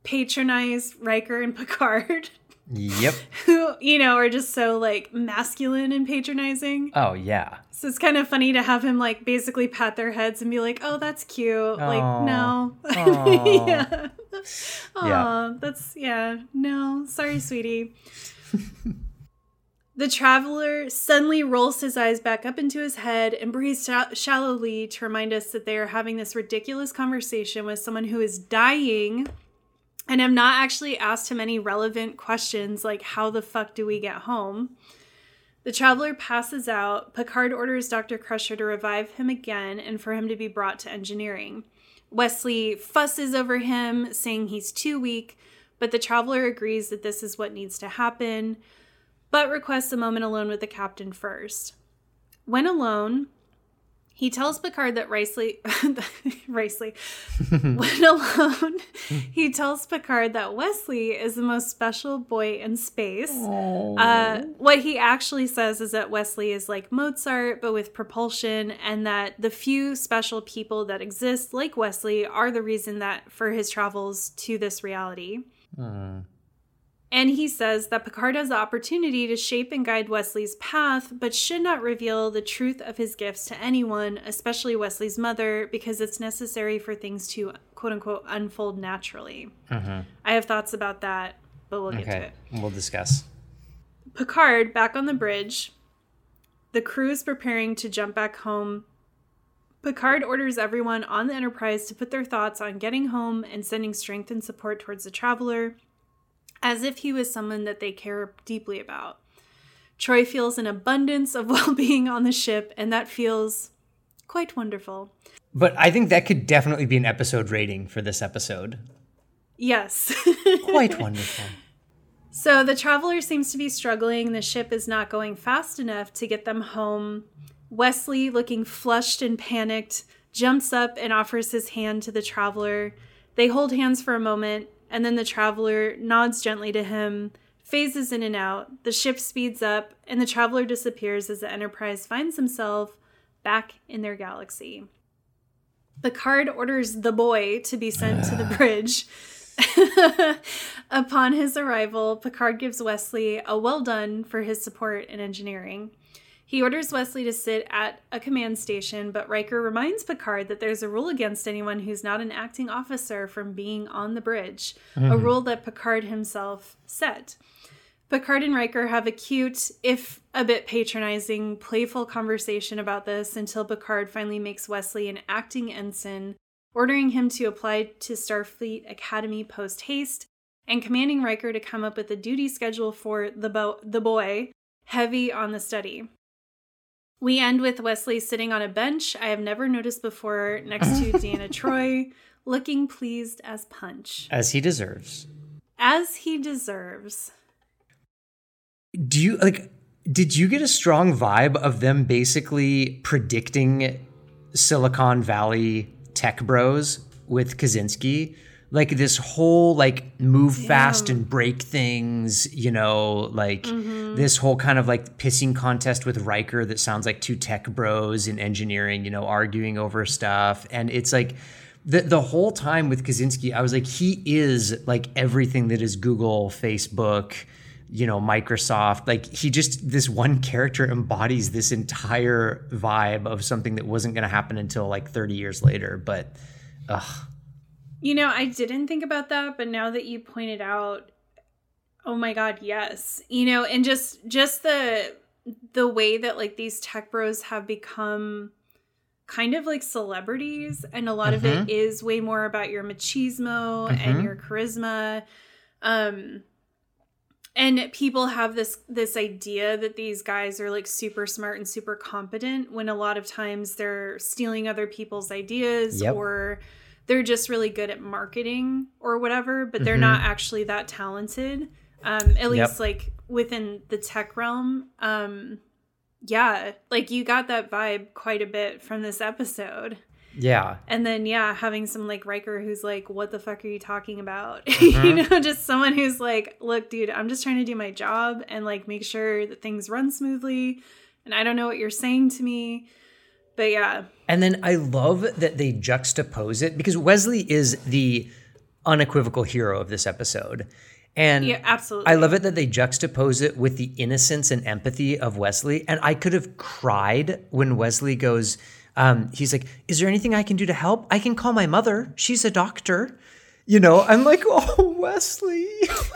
patronize Riker and Picard. Yep. Who, you know, are just so, like, masculine and patronizing. Oh, yeah. So it's kind of funny to have him, like, basically pat their heads and be like, oh, that's cute. Aww. Like, no. Yeah. Aw, yeah. That's, yeah, no, sorry, sweetie. The Traveler suddenly rolls his eyes back up into his head and breathes sh- shallowly to remind us that they are having this ridiculous conversation with someone who is dying and have not actually asked him any relevant questions like, how the fuck do we get home? The Traveler passes out. Picard orders Doctor Crusher to revive him again and for him to be brought to engineering. Wesley fusses over him, saying he's too weak, but the Traveler agrees that this is what needs to happen, but requests a moment alone with the captain first. When alone, he tells Picard that Risley, Risley, when alone, he tells Picard that Wesley is the most special boy in space. Uh, what he actually says is that Wesley is like Mozart, but with propulsion, and that the few special people that exist, like Wesley, are the reason that for his travels to this reality. Uh. And he says that Picard has the opportunity to shape and guide Wesley's path, but should not reveal the truth of his gifts to anyone, especially Wesley's mother, because it's necessary for things to, quote unquote, unfold naturally. Mm-hmm. I have thoughts about that, but we'll get okay. to it. We'll discuss. Picard, back on the bridge, the crew is preparing to jump back home. Picard orders everyone on the Enterprise to put their thoughts on getting home and sending strength and support towards the Traveler, as if he was someone that they care deeply about. Troy feels an abundance of well-being on the ship, and that feels quite wonderful. But I think that could definitely be an episode rating for this episode. Yes. Quite wonderful. So the Traveler seems to be struggling. The ship is not going fast enough to get them home. Wesley, looking flushed and panicked, jumps up and offers his hand to the Traveler. They hold hands for a moment, and then the Traveler nods gently to him, phases in and out, the ship speeds up, and the Traveler disappears as the Enterprise finds himself back in their galaxy. Picard orders the boy to be sent to the bridge. Upon his arrival, Picard gives Wesley a well done for his support in engineering. He orders Wesley to sit at a command station, but Riker reminds Picard that there's a rule against anyone who's not an acting officer from being on the bridge, mm-hmm. a rule that Picard himself set. Picard and Riker have a cute, if a bit patronizing, playful conversation about this until Picard finally makes Wesley an acting ensign ordering him to apply to Starfleet Academy post-haste, and commanding Riker to come up with a duty schedule for the, bo- the boy, heavy on the study. We end with Wesley sitting on a bench I have never noticed before next to Deanna Troi, looking pleased as punch. As he deserves. As he deserves. Do you, like, did you get a strong vibe of them basically predicting Silicon Valley tech bros with Kosinski? Like this whole like move Damn. fast and break things, you know, like mm-hmm. this whole kind of like pissing contest with Riker that sounds like two tech bros in engineering, you know, arguing over stuff. And it's like the the whole time with Kosinski, I was like, he is like everything that is Google, Facebook, you know, Microsoft. Like he just, this one character embodies this entire vibe of something that wasn't going to happen until like thirty years later. But ugh. You know, I didn't think about that, but now that you pointed out, oh my God, yes. You know, and just just the the way that like these tech bros have become kind of like celebrities, and a lot mm-hmm. of it is way more about your machismo mm-hmm. and your charisma. Um and people have this this idea that these guys are like super smart and super competent, when a lot of times they're stealing other people's ideas yep. or they're just really good at marketing or whatever, but they're mm-hmm. not actually that talented, um, at least yep. like within the tech realm. Um, yeah, like you got that vibe quite a bit from this episode. Yeah. And then, yeah, having some like Riker who's like, what the fuck are you talking about? Mm-hmm. You know, just someone who's like, look, dude, I'm just trying to do my job and like make sure that things run smoothly. And I don't know what you're saying to me. But yeah. And then I love that they juxtapose it, because Wesley is the unequivocal hero of this episode. And yeah, absolutely. I love it that they juxtapose it with the innocence and empathy of Wesley. And I could have cried when Wesley goes, um, he's like, is there anything I can do to help? I can call my mother. She's a doctor. You know, I'm like, oh, Wesley,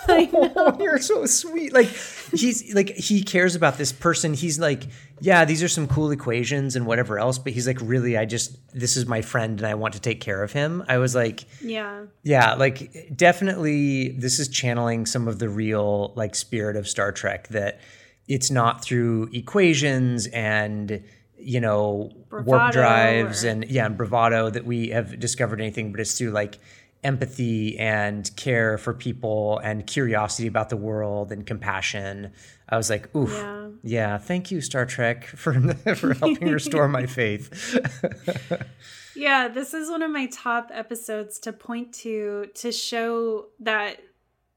I know. Oh, you're so sweet. Like, he's like, he cares about this person. He's like, yeah, these are some cool equations and whatever else. But he's like, really, I just, this is my friend and I want to take care of him. I was like, yeah, yeah, like definitely this is channeling some of the real like spirit of Star Trek, that it's not through equations and, you know, bravado warp drives or... and yeah, and bravado that we have discovered anything, but it's through like empathy and care for people and curiosity about the world and compassion. I was like, oof, yeah, yeah thank you, Star Trek, for, for helping restore my faith. Yeah, this is one of my top episodes to point to, to show that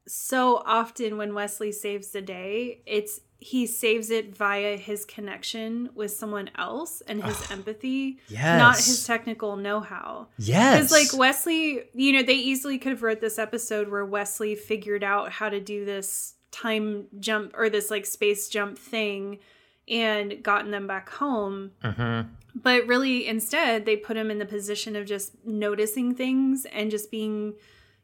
so often when Wesley saves the day, it's he saves it via his connection with someone else and his oh, empathy, yes. not his technical know-how. Yes. Because like Wesley, you know, they easily could have wrote this episode where Wesley figured out how to do this time jump or this like space jump thing and gotten them back home. Mm-hmm. But really instead they put him in the position of just noticing things and just being,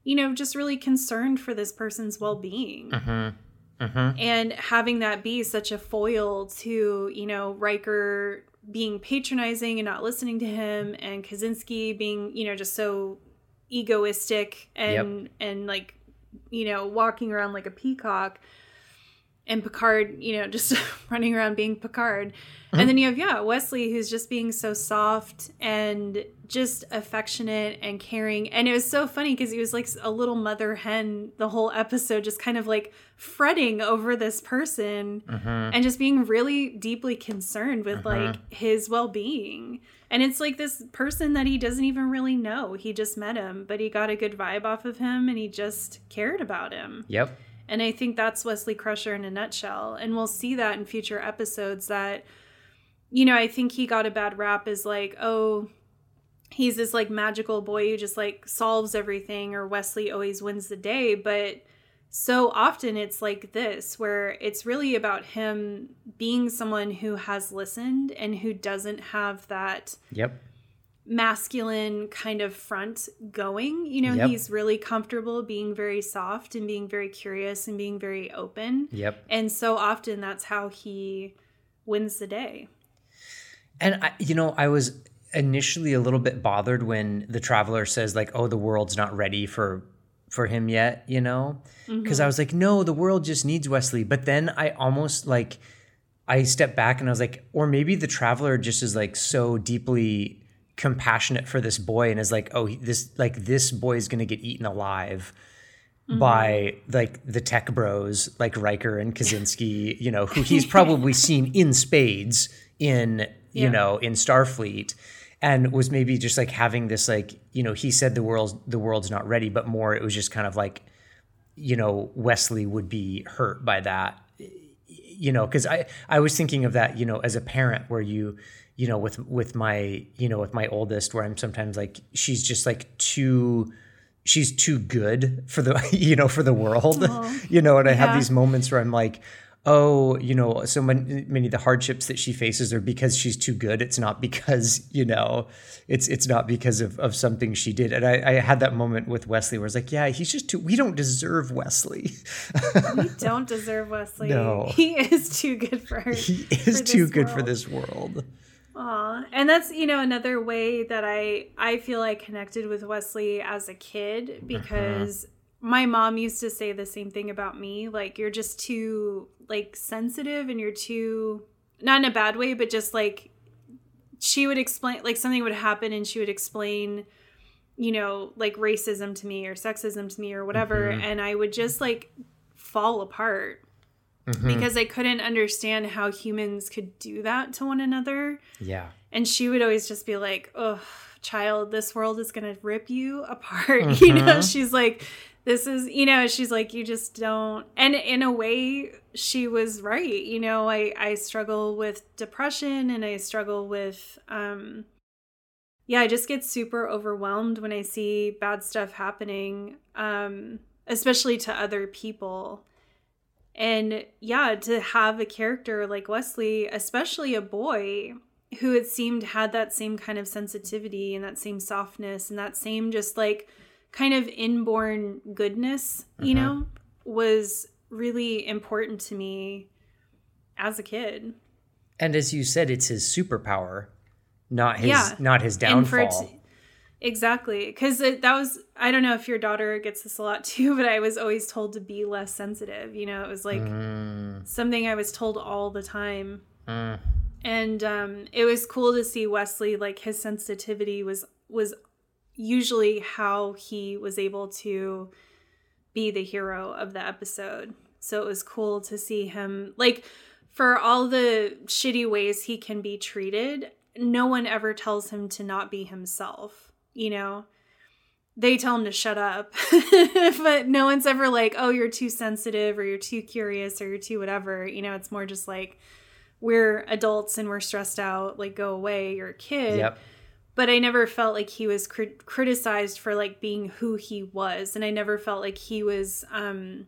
you know, just really concerned for this person's well-being. Mm-hmm. Uh-huh. And having that be such a foil to, you know, Riker being patronizing and not listening to him, and Kosinski being, you know, just so egoistic and yep. and like, you know, walking around like a peacock, and Picard, you know, just running around being Picard. Uh-huh. And then you have, yeah, Wesley, who's just being so soft and just affectionate and caring. And it was so funny because he was like a little mother hen the whole episode, just kind of like fretting over this person uh-huh. and just being really deeply concerned with uh-huh. like his well-being. And it's like this person that he doesn't even really know. He just met him, but he got a good vibe off of him and he just cared about him. Yep. And I think that's Wesley Crusher in a nutshell. And we'll see that in future episodes that, you know, I think he got a bad rap as like, oh, he's this like magical boy who just like solves everything, or Wesley always wins the day. But so often it's like this, where it's really about him being someone who has listened and who doesn't have that yep. masculine kind of front going. You know, yep. he's really comfortable being very soft and being very curious and being very open. Yep. And so often that's how he wins the day. And, I, you know, I was... initially a little bit bothered when the Traveler says, like, oh, the world's not ready for for him yet, you know, because mm-hmm. I was like, no, the world just needs Wesley. But then I almost like I stepped back and I was like, or maybe the Traveler just is like so deeply compassionate for this boy and is like, oh, this like this boy is going to get eaten alive mm-hmm. by like the tech bros like Riker and Kosinski, you know, who he's probably seen in spades in, you yeah. know, in Starfleet. And was maybe just like having this, like, you know, he said the world's the world's not ready, but more it was just kind of like, you know, Wesley would be hurt by that, you know, because I, I was thinking of that, you know, as a parent where you, you know, with with my, you know, with my oldest, where I'm sometimes like, she's just like too, she's too good for the, you know, for the world, oh, you know, and I yeah. have these moments where I'm like, oh, you know, so many, many of the hardships that she faces are because she's too good. It's not because, you know, it's it's not because of, of something she did. And I, I had that moment with Wesley where I was like, yeah, he's just too, we don't deserve Wesley. We don't deserve Wesley. No. He is too good for her. He is too good world. for this world. Aw. And that's, you know, another way that I, I feel I connected with Wesley as a kid because uh-huh. my mom used to say the same thing about me. Like, you're just too, like, sensitive and you're too, not in a bad way, but just, like, she would explain, like, something would happen and she would explain, you know, like, racism to me or sexism to me or whatever. Mm-hmm. And I would just, like, fall apart mm-hmm. because I couldn't understand how humans could do that to one another. Yeah. And she would always just be like, oh, child, this world is going to rip you apart. Mm-hmm. You know, she's like... This is, you know, she's like, you just don't. And in a way, she was right. You know, I, I struggle with depression and I struggle with, um, yeah, I just get super overwhelmed when I see bad stuff happening, um, especially to other people. And yeah, to have a character like Wesley, especially a boy who it seemed had that same kind of sensitivity and that same softness and that same just like, kind of inborn goodness, you mm-hmm. know, was really important to me as a kid. And as you said, it's his superpower, not his yeah. not his downfall. T- exactly. Because that was, I don't know if your daughter gets this a lot too, but I was always told to be less sensitive. You know, it was like mm. something I was told all the time. Mm. And um, it was cool to see Wesley, like his sensitivity was was usually how he was able to be the hero of the episode. So it was cool to see him, like, for all the shitty ways he can be treated, no one ever tells him to not be himself, you know? They tell him to shut up, but no one's ever like, oh, you're too sensitive or you're too curious or you're too whatever. You know, it's more just like, we're adults and we're stressed out, like, go away, you're a kid. Yep. But I never felt like he was crit- criticized for, like, being who he was. And I never felt like he was, um,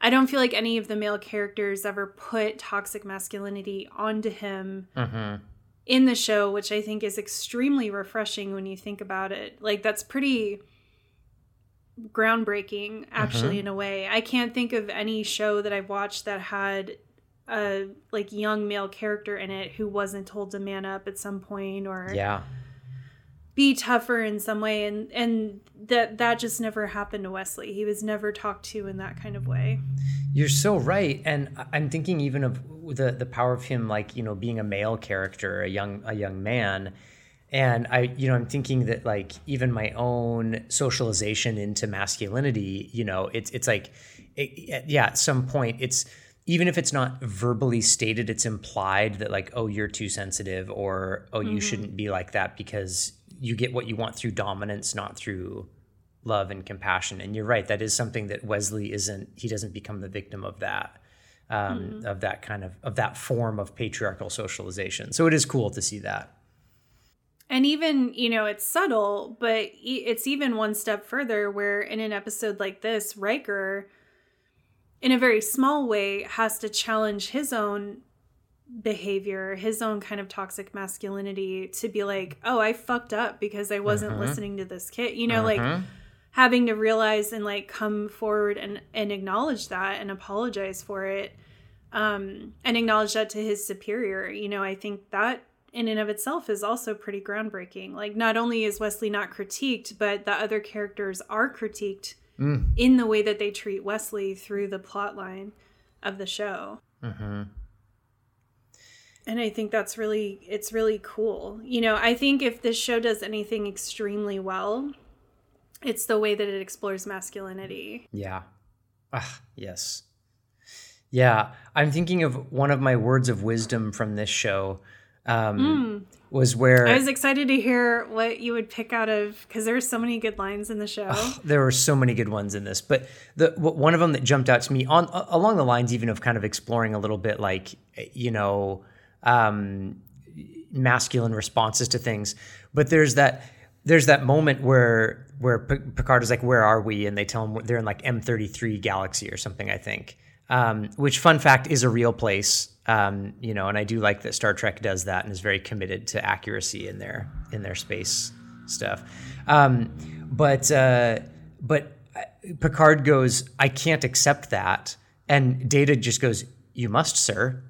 I don't feel like any of the male characters ever put toxic masculinity onto him mm-hmm. in the show, which I think is extremely refreshing when you think about it. Like, that's pretty groundbreaking, actually, mm-hmm. in a way. I can't think of any show that I've watched that had a, like, young male character in it who wasn't told to man up at some point or... yeah. be tougher in some way, and and that that just never happened to Wesley. He was never talked to in that kind of way. You're so right. And I'm thinking even of the the power of him, like, you know, being a male character, a young a young man. And I, you know, I'm thinking that, like, even my own socialization into masculinity, you know, it's it's like it, yeah at some point it's, even if it's not verbally stated, it's implied that, like, oh, you're too sensitive, or oh, you mm-hmm. shouldn't be like that because you get what you want through dominance, not through love and compassion. And you're right. That is something that Wesley isn't, he doesn't become the victim of that, um, mm-hmm. of that kind of, of that form of patriarchal socialization. So it is cool to see that. And even, you know, it's subtle, but it's even one step further where in an episode like this, Riker, in a very small way, has to challenge his own behavior, his own kind of toxic masculinity, to be like, oh, I fucked up because I wasn't mm-hmm. listening to this kid, you know, mm-hmm. like having to realize and like come forward and, and acknowledge that and apologize for it, um, and acknowledge that to his superior. You know, I think that in and of itself is also pretty groundbreaking. Like, not only is Wesley not critiqued, but the other characters are critiqued mm. in the way that they treat Wesley through the plot line of the show. Mm-hmm. And I think that's really, it's really cool. You know, I think if this show does anything extremely well, it's the way that it explores masculinity. Yeah. Ah, yes. Yeah. I'm thinking of one of my words of wisdom from this show um, mm. was where... I was excited to hear what you would pick out of, because there are so many good lines in the show. Oh, there were so many good ones in this. But the one of them that jumped out to me on along the lines even of kind of exploring a little bit like, you know... Um, masculine responses to things, but there's that there's that moment where where Picard is like, "Where are we?" and they tell him they're in like M thirty-three galaxy or something, I think. Um, which, fun fact, is a real place, um, you know. And I do like that Star Trek does that and is very committed to accuracy in their in their space stuff. Um, but uh, but Picard goes, "I can't accept that," and Data just goes, "You must, sir."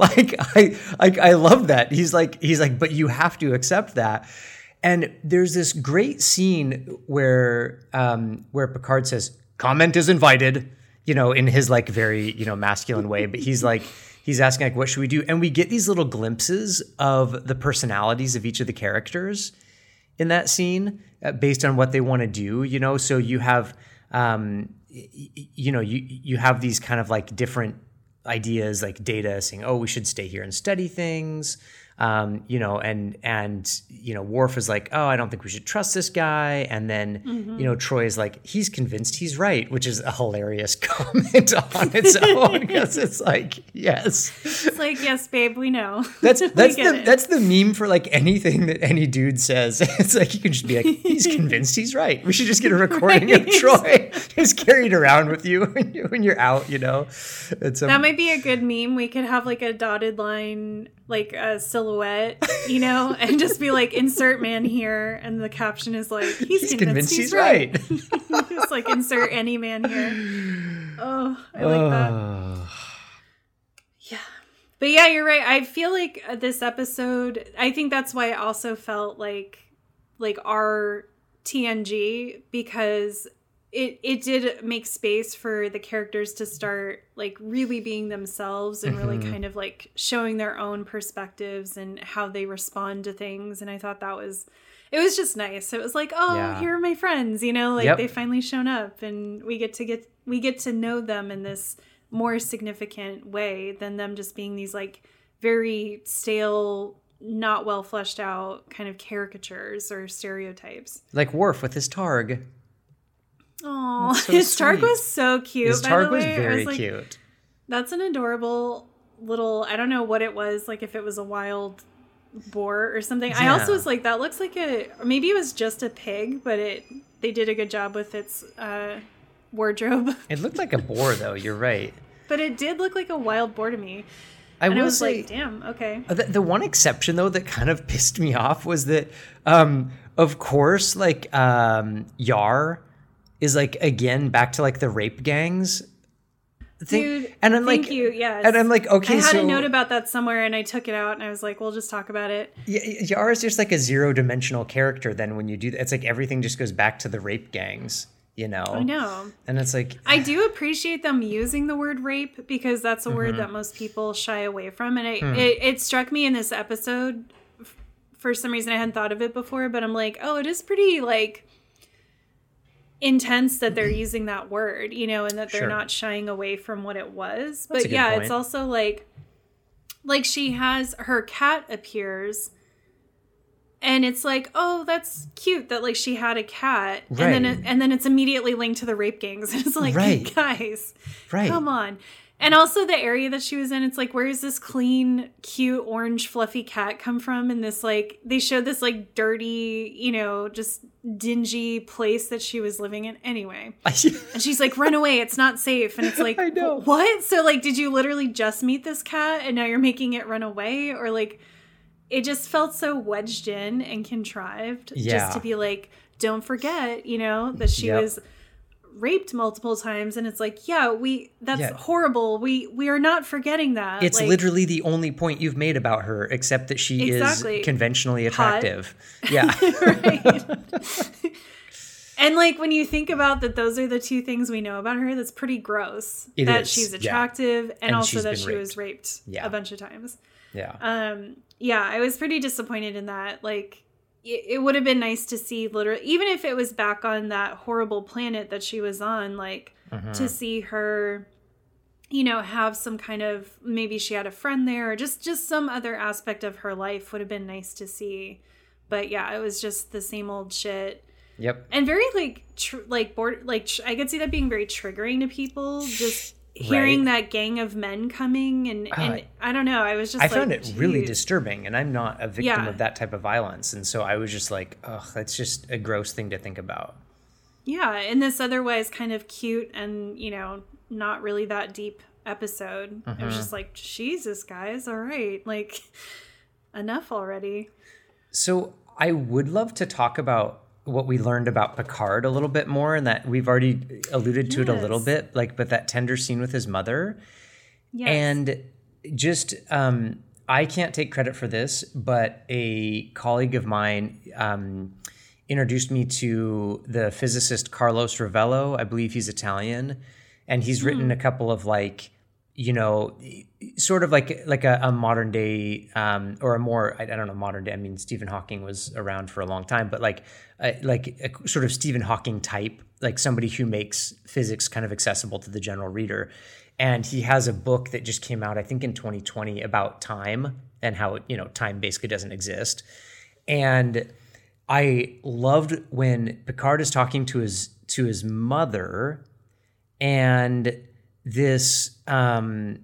Like I, I, I love that. He's like, he's like, but you have to accept that. And there's this great scene where, um, where Picard says, "Comment is invited," you know, in his like very, you know, masculine way. But he's like, he's asking like, what should we do? And we get these little glimpses of the personalities of each of the characters in that scene uh, based on what they want to do, you know. So you have, um, y- y- you know, you you have these kind of like different ideas, like Data saying, "Oh, we should stay here and study things," um, you know, and and you know, Worf is like, "Oh, I don't think we should trust this guy," and then mm-hmm. you know, Troy is like, "He's convinced he's right," which is a hilarious comment on its own because it's like, yes, it's like, yes, babe, we know. That's that's the it. that's the meme for like anything that any dude says. It's like you can just be like, "He's convinced he's right." We should just get a recording right. of Troy just carried around with you when, you when you're out, you know. It's a, that might be a good meme. We could have like a dotted line, like a silhouette, you know, and just be like, "Insert man here," and the caption is like, he's, he's convinced, convinced he's right. right. Just like, insert any man here. Oh, I like oh. that. Yeah. But yeah, you're right. I feel like this episode, I think that's why I also felt like, like our T N G, because it, it did make space for the characters to start like really being themselves and really mm-hmm. kind of like showing their own perspectives and how they respond to things. And I thought that was, it was just nice. It was like, oh, yeah. here are my friends, you know, like yep. they finally shown up and we get to get, we get to know them in this more significant way than them just being these like very stale, not well fleshed out kind of caricatures or stereotypes. Like Worf with his Targ. Oh, so his sweet. Targ was so cute. His by Targ the way. was very was like, cute. That's an adorable little, I don't know what it was, like if it was a wild boar or something. Yeah. I also was like, that looks like a, maybe it was just a pig, but it they did a good job with its uh, wardrobe. It looked like a boar though, you're right. But it did look like a wild boar to me. I, and I was say, like, damn, okay. The, the one exception though that kind of pissed me off was that, um, of course, like um, Yar, is like again back to like the rape gangs thing. Dude, and I'm thank like, you, yes. And I'm like, okay, I had so, a note about that somewhere, and I took it out, and I was like, we'll just talk about it. Yeah, Yara is just like a zero-dimensional character. Then when you do that, it's like everything just goes back to the rape gangs, you know. I know, and it's like I do appreciate them using the word rape because that's a mm-hmm. word that most people shy away from, and it, hmm. it it struck me in this episode. For some reason, I hadn't thought of it before, but I'm like, oh, it is pretty like. intense that they're using that word, you know, and that they're sure. not shying away from what it was. That's but yeah, point. It's also like, like she has her cat appears, and it's like, oh, that's cute that like she had a cat, right. and then it, and then it's immediately linked to the rape gangs, and it's like, right. hey, guys, right. come on. And also the area that she was in, it's like, where is this clean, cute, orange, fluffy cat come from? And this, like, they showed this, like, dirty, you know, just dingy place that she was living in anyway. And she's like, run away. It's not safe. And it's like, I know. What? So, like, did you literally just meet this cat and now you're making it run away? Or, like, it just felt so wedged in and contrived yeah. just to be like, don't forget, you know, that she yep. was... raped multiple times, and it's like, yeah, we that's yeah. horrible. We we are not forgetting that. It's like, literally the only point you've made about her, except that she exactly. is conventionally attractive. Hot. Yeah. Right. And, like, when you think about that, those are the two things we know about her. That's pretty gross. It that is. She's attractive yeah. and, and also that she raped. was raped yeah. a bunch of times. Yeah. Um. Yeah, I was pretty disappointed in that. Like, it, it would have been nice to see literally, even if it was back on that horrible planet that she was on, like, mm-hmm. to see her, you know, have some kind of, maybe she had a friend there, or just, just some other aspect of her life would have been nice to see. But, yeah, it was just the same old shit. Yep. And very, like, tr- like, board- like tr- I could see that being very triggering to people, just hearing right. that gang of men coming. And, uh, and I don't know. I was just I like, found it geez. really disturbing. And I'm not a victim yeah. of that type of violence. And so I was just like, ugh, that's just a gross thing to think about. Yeah. In this otherwise kind of cute and, you know, not really that deep episode, mm-hmm. it was just like, Jesus, guys. All right. Like, enough already. So I would love to talk about what we learned about Picard a little bit more, and that we've already alluded to yes. it a little bit, like, but that tender scene with his mother yes. and just, um, I can't take credit for this, but a colleague of mine, um, introduced me to the physicist Carlos Rovelli. I believe he's Italian, and he's mm. written a couple of, like, you know, sort of like, like a, a modern day, um, or a more, I don't know, modern day. I mean, Stephen Hawking was around for a long time, but like, uh, like a sort of Stephen Hawking type, like somebody who makes physics kind of accessible to the general reader. And he has a book that just came out, I think in twenty twenty, about time and how, you know, time basically doesn't exist. And I loved when Picard is talking to his, to his mother, and this, um,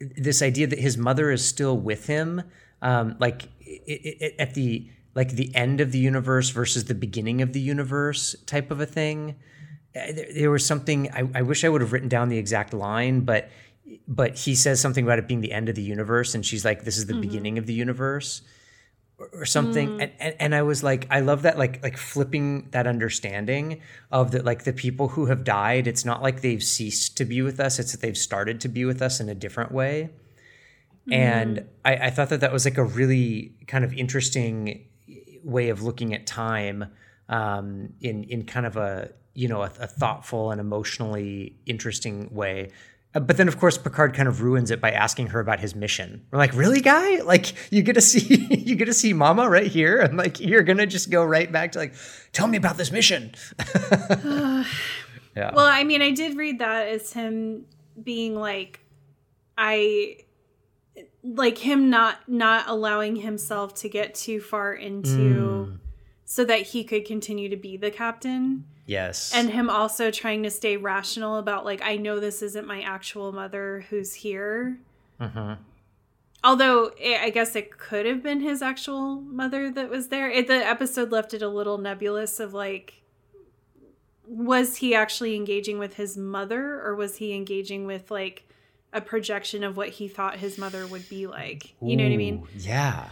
this idea that his mother is still with him, um, like it, it, at the, like the end of the universe versus the beginning of the universe type of a thing. There, there was something, I, I wish I would have written down the exact line, but, but he says something about it being the end of the universe. And she's like, this is the mm-hmm. beginning of the universe, or, or something. Mm. And, and, and I was like, I love that, like, like flipping that understanding of that, like the people who have died, it's not like they've ceased to be with us. It's that they've started to be with us in a different way. Mm. And I, I thought that that was like a really kind of interesting way of looking at time, um, in, in kind of a, you know, a, a thoughtful and emotionally interesting way. But then, of course, Picard kind of ruins it by asking her about his mission. We're like, really, guy? Like, you get to see you get to see Mama right here? And, like, you're going to just go right back to, like, tell me about this mission. yeah. Well, I mean, I did read that as him being like, I, like, him not not allowing himself to get too far into mm. so that he could continue to be the captain. Yes. And him also trying to stay rational about, like, I know this isn't my actual mother who's here. Uh-huh. Although it, I guess it could have been his actual mother that was there. It, the episode left it a little nebulous of, like, was he actually engaging with his mother, or was he engaging with, like, a projection of what he thought his mother would be like? You Ooh, know what I mean? Yeah.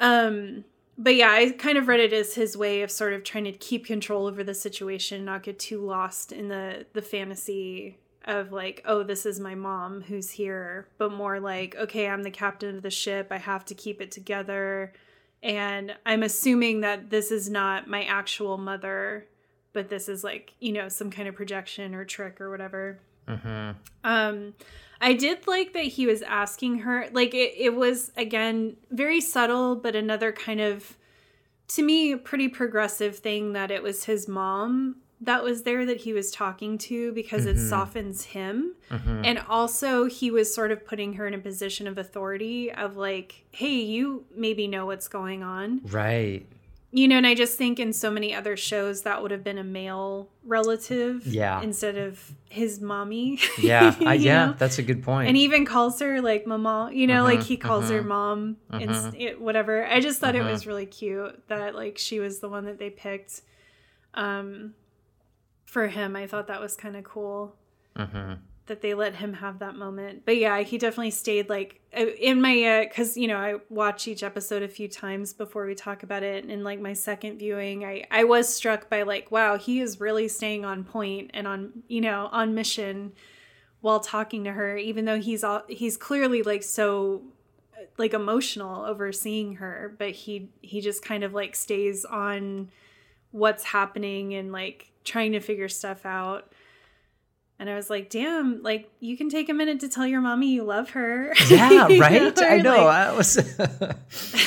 Um. But yeah, I kind of read it as his way of sort of trying to keep control over the situation, not get too lost in the, the fantasy of, like, oh, this is my mom who's here, but more like, okay, I'm the captain of the ship. I have to keep it together. And I'm assuming that this is not my actual mother, but this is, like, you know, some kind of projection or trick or whatever. Uh-huh. Um, I did like that he was asking her, like, it, it was, again, very subtle, but another kind of, to me, pretty progressive thing that it was his mom that was there that he was talking to, because mm-hmm. it softens him. Mm-hmm. And also he was sort of putting her in a position of authority of, like, hey, you maybe know what's going on. Right. You know, and I just think in so many other shows that would have been a male relative yeah. instead of his mommy. Yeah, I, yeah, know? That's a good point. And he even calls her, like, mama, you know, uh-huh, like he calls uh-huh, her mom uh-huh. and it, whatever. I just thought uh-huh. it was really cute that, like, she was the one that they picked um, for him. I thought that was kind of cool. Uh-huh. that they let him have that moment. But yeah, he definitely stayed like in my, uh, cause you know, I watch each episode a few times before we talk about it. And like my second viewing, I, I was struck by like, wow, he is really staying on point and on, you know, on mission while talking to her, even though he's all, he's clearly like, so like emotional over seeing her, but he, he just kind of like stays on what's happening and like trying to figure stuff out. And I was like, damn, like, you can take a minute to tell your mommy you love her. Yeah, right? You know? I know. Like, I was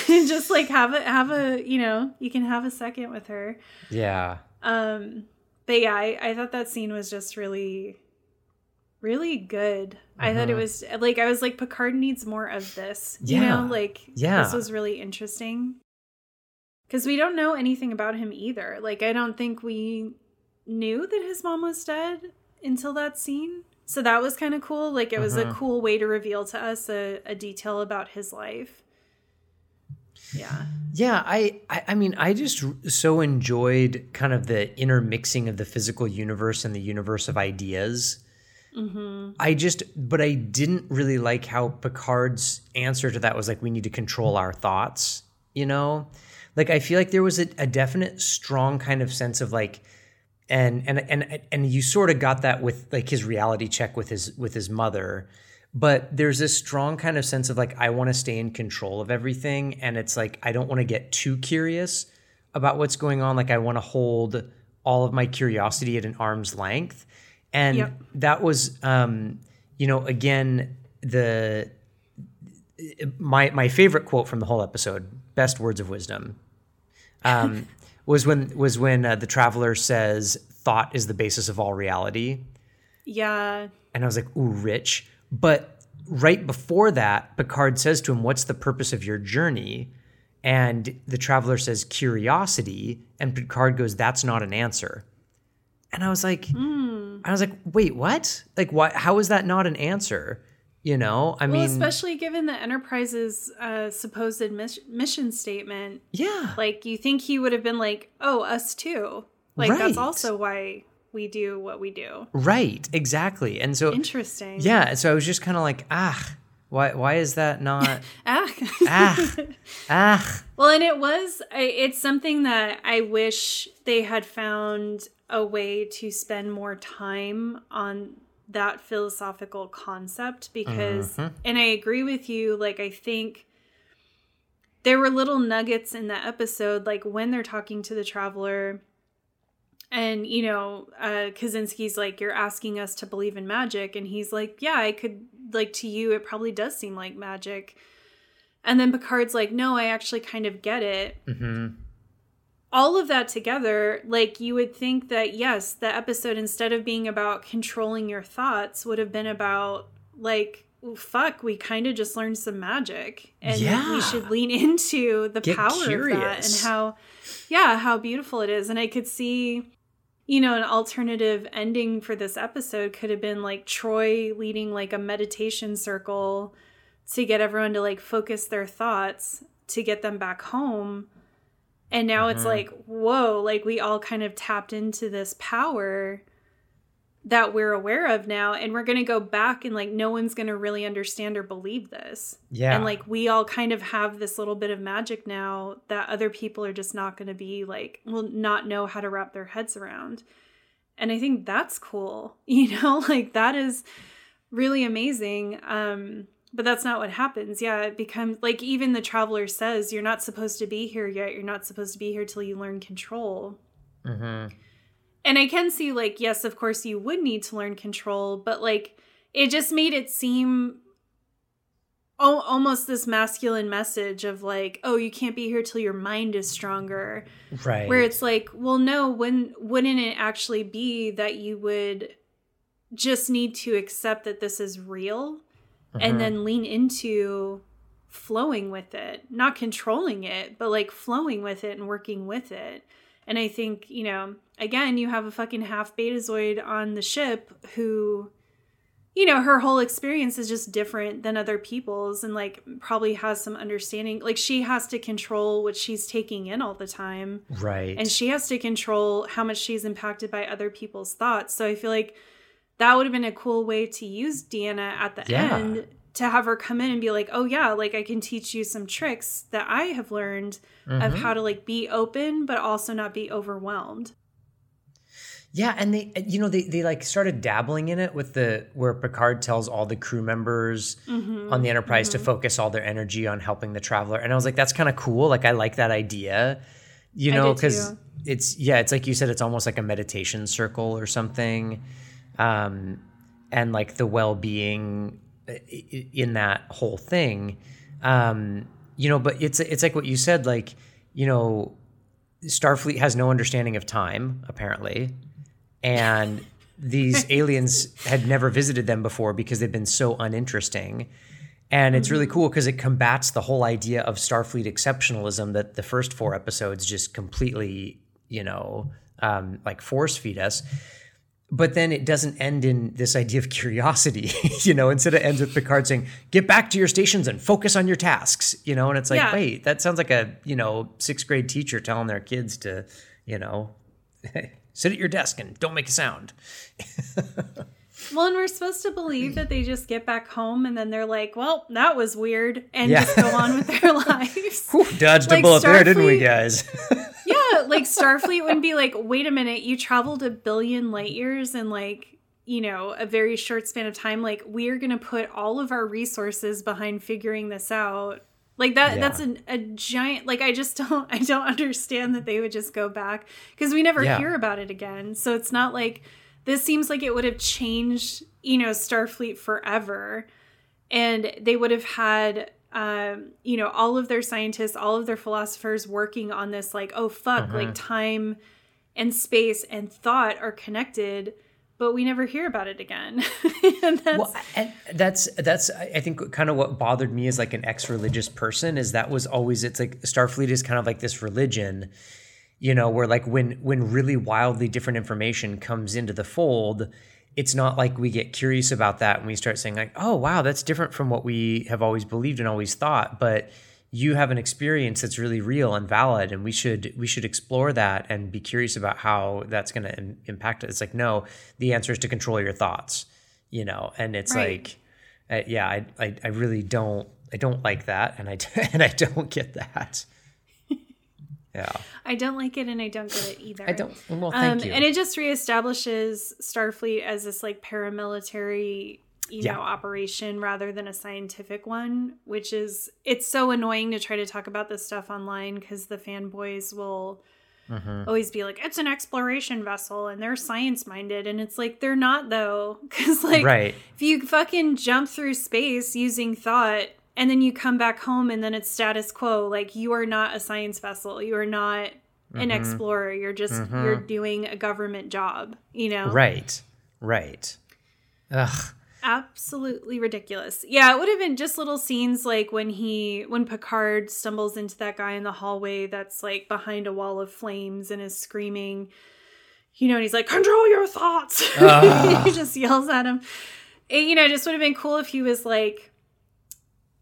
just, like, have a, have a, you know, you can have a second with her. Yeah. Um, but, yeah, I, I thought that scene was just really, really good. Mm-hmm. I thought it was, like, I was like, Picard needs more of this. Yeah. You know, like, yeah. This was really interesting. Because we don't know anything about him either. Like, I don't think we knew that his mom was dead until that scene. So that was kind of cool. Like it was mm-hmm. a cool way to reveal to us a, a detail about his life. Yeah. Yeah. I, I, I mean, I just so enjoyed kind of the intermixing of the physical universe and the universe of ideas. Mm-hmm. I just, but I didn't really like how Picard's answer to that was like, we need to control our thoughts, you know? Like, I feel like there was a, a definite strong kind of sense of like, And and and and you sort of got that with like his reality check with his with his mother, but there's this strong kind of sense of like, I want to stay in control of everything, and it's like I don't want to get too curious about what's going on. Like I want to hold all of my curiosity at an arm's length, and yep. that was um, you know again the my my favorite quote from the whole episode, best words of wisdom. Um, Was when was when uh, the Traveler says thought is the basis of all reality. Yeah. And I was like, ooh, rich. But right before that, Picard says to him, what's the purpose of your journey? And the Traveler says curiosity. And Picard goes, that's not an answer. And I was like, mm. I was like, wait, what? Like, why? How is that not an answer? You know, I well, mean, especially given the Enterprise's uh, supposed mis- mission statement. Yeah. Like you think he would have been like, oh, us too. Like right. That's also why we do what we do. Right. Exactly. And so. Interesting. Yeah. So I was just kind of like, ah, why, why is that not? ah. ah. Ah. Well, and it was, it's something that I wish they had found a way to spend more time on that philosophical concept because, mm-hmm. and I agree with you, like, I think there were little nuggets in that episode, like when they're talking to the Traveler and, you know, uh, Kosinski's like, you're asking us to believe in magic. And he's like, yeah, I could, like, to you, it probably does seem like magic. And then Picard's like, no, I actually kind of get it. Mm-hmm. All of that together, like you would think that, yes, the episode, instead of being about controlling your thoughts, would have been about like, well, fuck, we kind of just learned some magic and yeah. we should lean into the Get power curious. Of that and how, yeah, how beautiful it is. And I could see, you know, an alternative ending for this episode could have been like Troy leading like a meditation circle to get everyone to like focus their thoughts to get them back home. And now mm-hmm. it's like, whoa, like we all kind of tapped into this power that we're aware of now. And we're going to go back and like no one's going to really understand or believe this. Yeah. And like we all kind of have this little bit of magic now that other people are just not going to be like, will not know how to wrap their heads around. And I think that's cool. You know, like that is really amazing. Um But that's not what happens. Yeah, it becomes like even the Traveler says, you're not supposed to be here yet. You're not supposed to be here till you learn control. Mm-hmm. And I can see like, yes, of course you would need to learn control. But like it just made it seem o- almost this masculine message of like, oh, you can't be here till your mind is stronger. Right. Where it's like, well, no, when wouldn't it actually be that you would just need to accept that this is real? Mm-hmm. And then lean into flowing with it, not controlling it, but like flowing with it and working with it. And I think, you know, again, you have a fucking half Betazoid on the ship who, you know, her whole experience is just different than other people's and like probably has some understanding. Like she has to control what she's taking in all the time. Right. And she has to control how much she's impacted by other people's thoughts. So I feel like that would have been a cool way to use Deanna at the yeah. end, to have her come in and be like, oh yeah, like I can teach you some tricks that I have learned mm-hmm. of how to like be open, but also not be overwhelmed. Yeah. And they, you know, they, they like started dabbling in it with the, where Picard tells all the crew members mm-hmm. on the Enterprise mm-hmm. to focus all their energy on helping the Traveler. And I was like, that's kind of cool. Like, I like that idea, you know, because it's, yeah, it's like you said, it's almost like a meditation circle or something. Um, and like the well-being in that whole thing, um, you know, but it's, it's like what you said, like, you know, Starfleet has no understanding of time, apparently. And these aliens had never visited them before because they've been so uninteresting. And it's really cool because it combats the whole idea of Starfleet exceptionalism that the first four episodes just completely, you know, um, like force feed us. But then it doesn't end in this idea of curiosity, you know, instead it ends with Picard saying, get back to your stations and focus on your tasks, you know, and it's like, yeah. wait, that sounds like a, you know, sixth grade teacher telling their kids to, you know, sit at your desk and don't make a sound. Well, and we're supposed to believe that they just get back home and then they're like, well, that was weird, and yeah. just go on with their lives. Whew, dodged like a bullet Starfleet, there, didn't we, guys? Yeah, like Starfleet wouldn't be like, wait a minute, you traveled a billion light years in like, you know, a very short span of time. Like, we're going to put all of our resources behind figuring this out. Like that, yeah. that's an, a giant, like, I just don't, I don't understand that they would just go back because we never yeah. hear about it again. So it's not like, this seems like it would have changed, you know, Starfleet forever, and they would have had, um, you know, all of their scientists, all of their philosophers working on this, like, oh, fuck, mm-hmm. like time and space and thought are connected, but we never hear about it again. and that's, well, and that's, that's, I think kind of what bothered me as like an ex-religious person is that was always, it's like Starfleet is kind of like this religion, you know, where like when when really wildly different information comes into the fold, it's not like we get curious about that and we start saying like, oh, wow, that's different from what we have always believed and always thought. But you have an experience that's really real and valid, and we should we should explore that and be curious about how that's going to im- impact it. It's like, no, the answer is to control your thoughts, you know, and it's right. like, uh, yeah, I, I I really don't I don't like that. And I and I don't get that. Yeah, I don't like it, and I don't get it either. I don't. Well, thank um, you. And it just reestablishes Starfleet as this like paramilitary, you yeah. know, operation rather than a scientific one, which is it's so annoying to try to talk about this stuff online because the fanboys will mm-hmm. always be like, "It's an exploration vessel," and they're science minded, and it's like they're not though, because like right. if you fucking jump through space using thought. And then you come back home and then it's status quo. Like, you are not a science vessel. You are not mm-hmm. an explorer. You're just, mm-hmm. you're doing a government job, you know? Right. Right. Ugh. Absolutely ridiculous. Yeah. It would have been just little scenes like when he, when Picard stumbles into that guy in the hallway that's like behind a wall of flames and is screaming, you know, and he's like, control your thoughts. Uh. He just yells at him. It, you know, just would have been cool if he was like,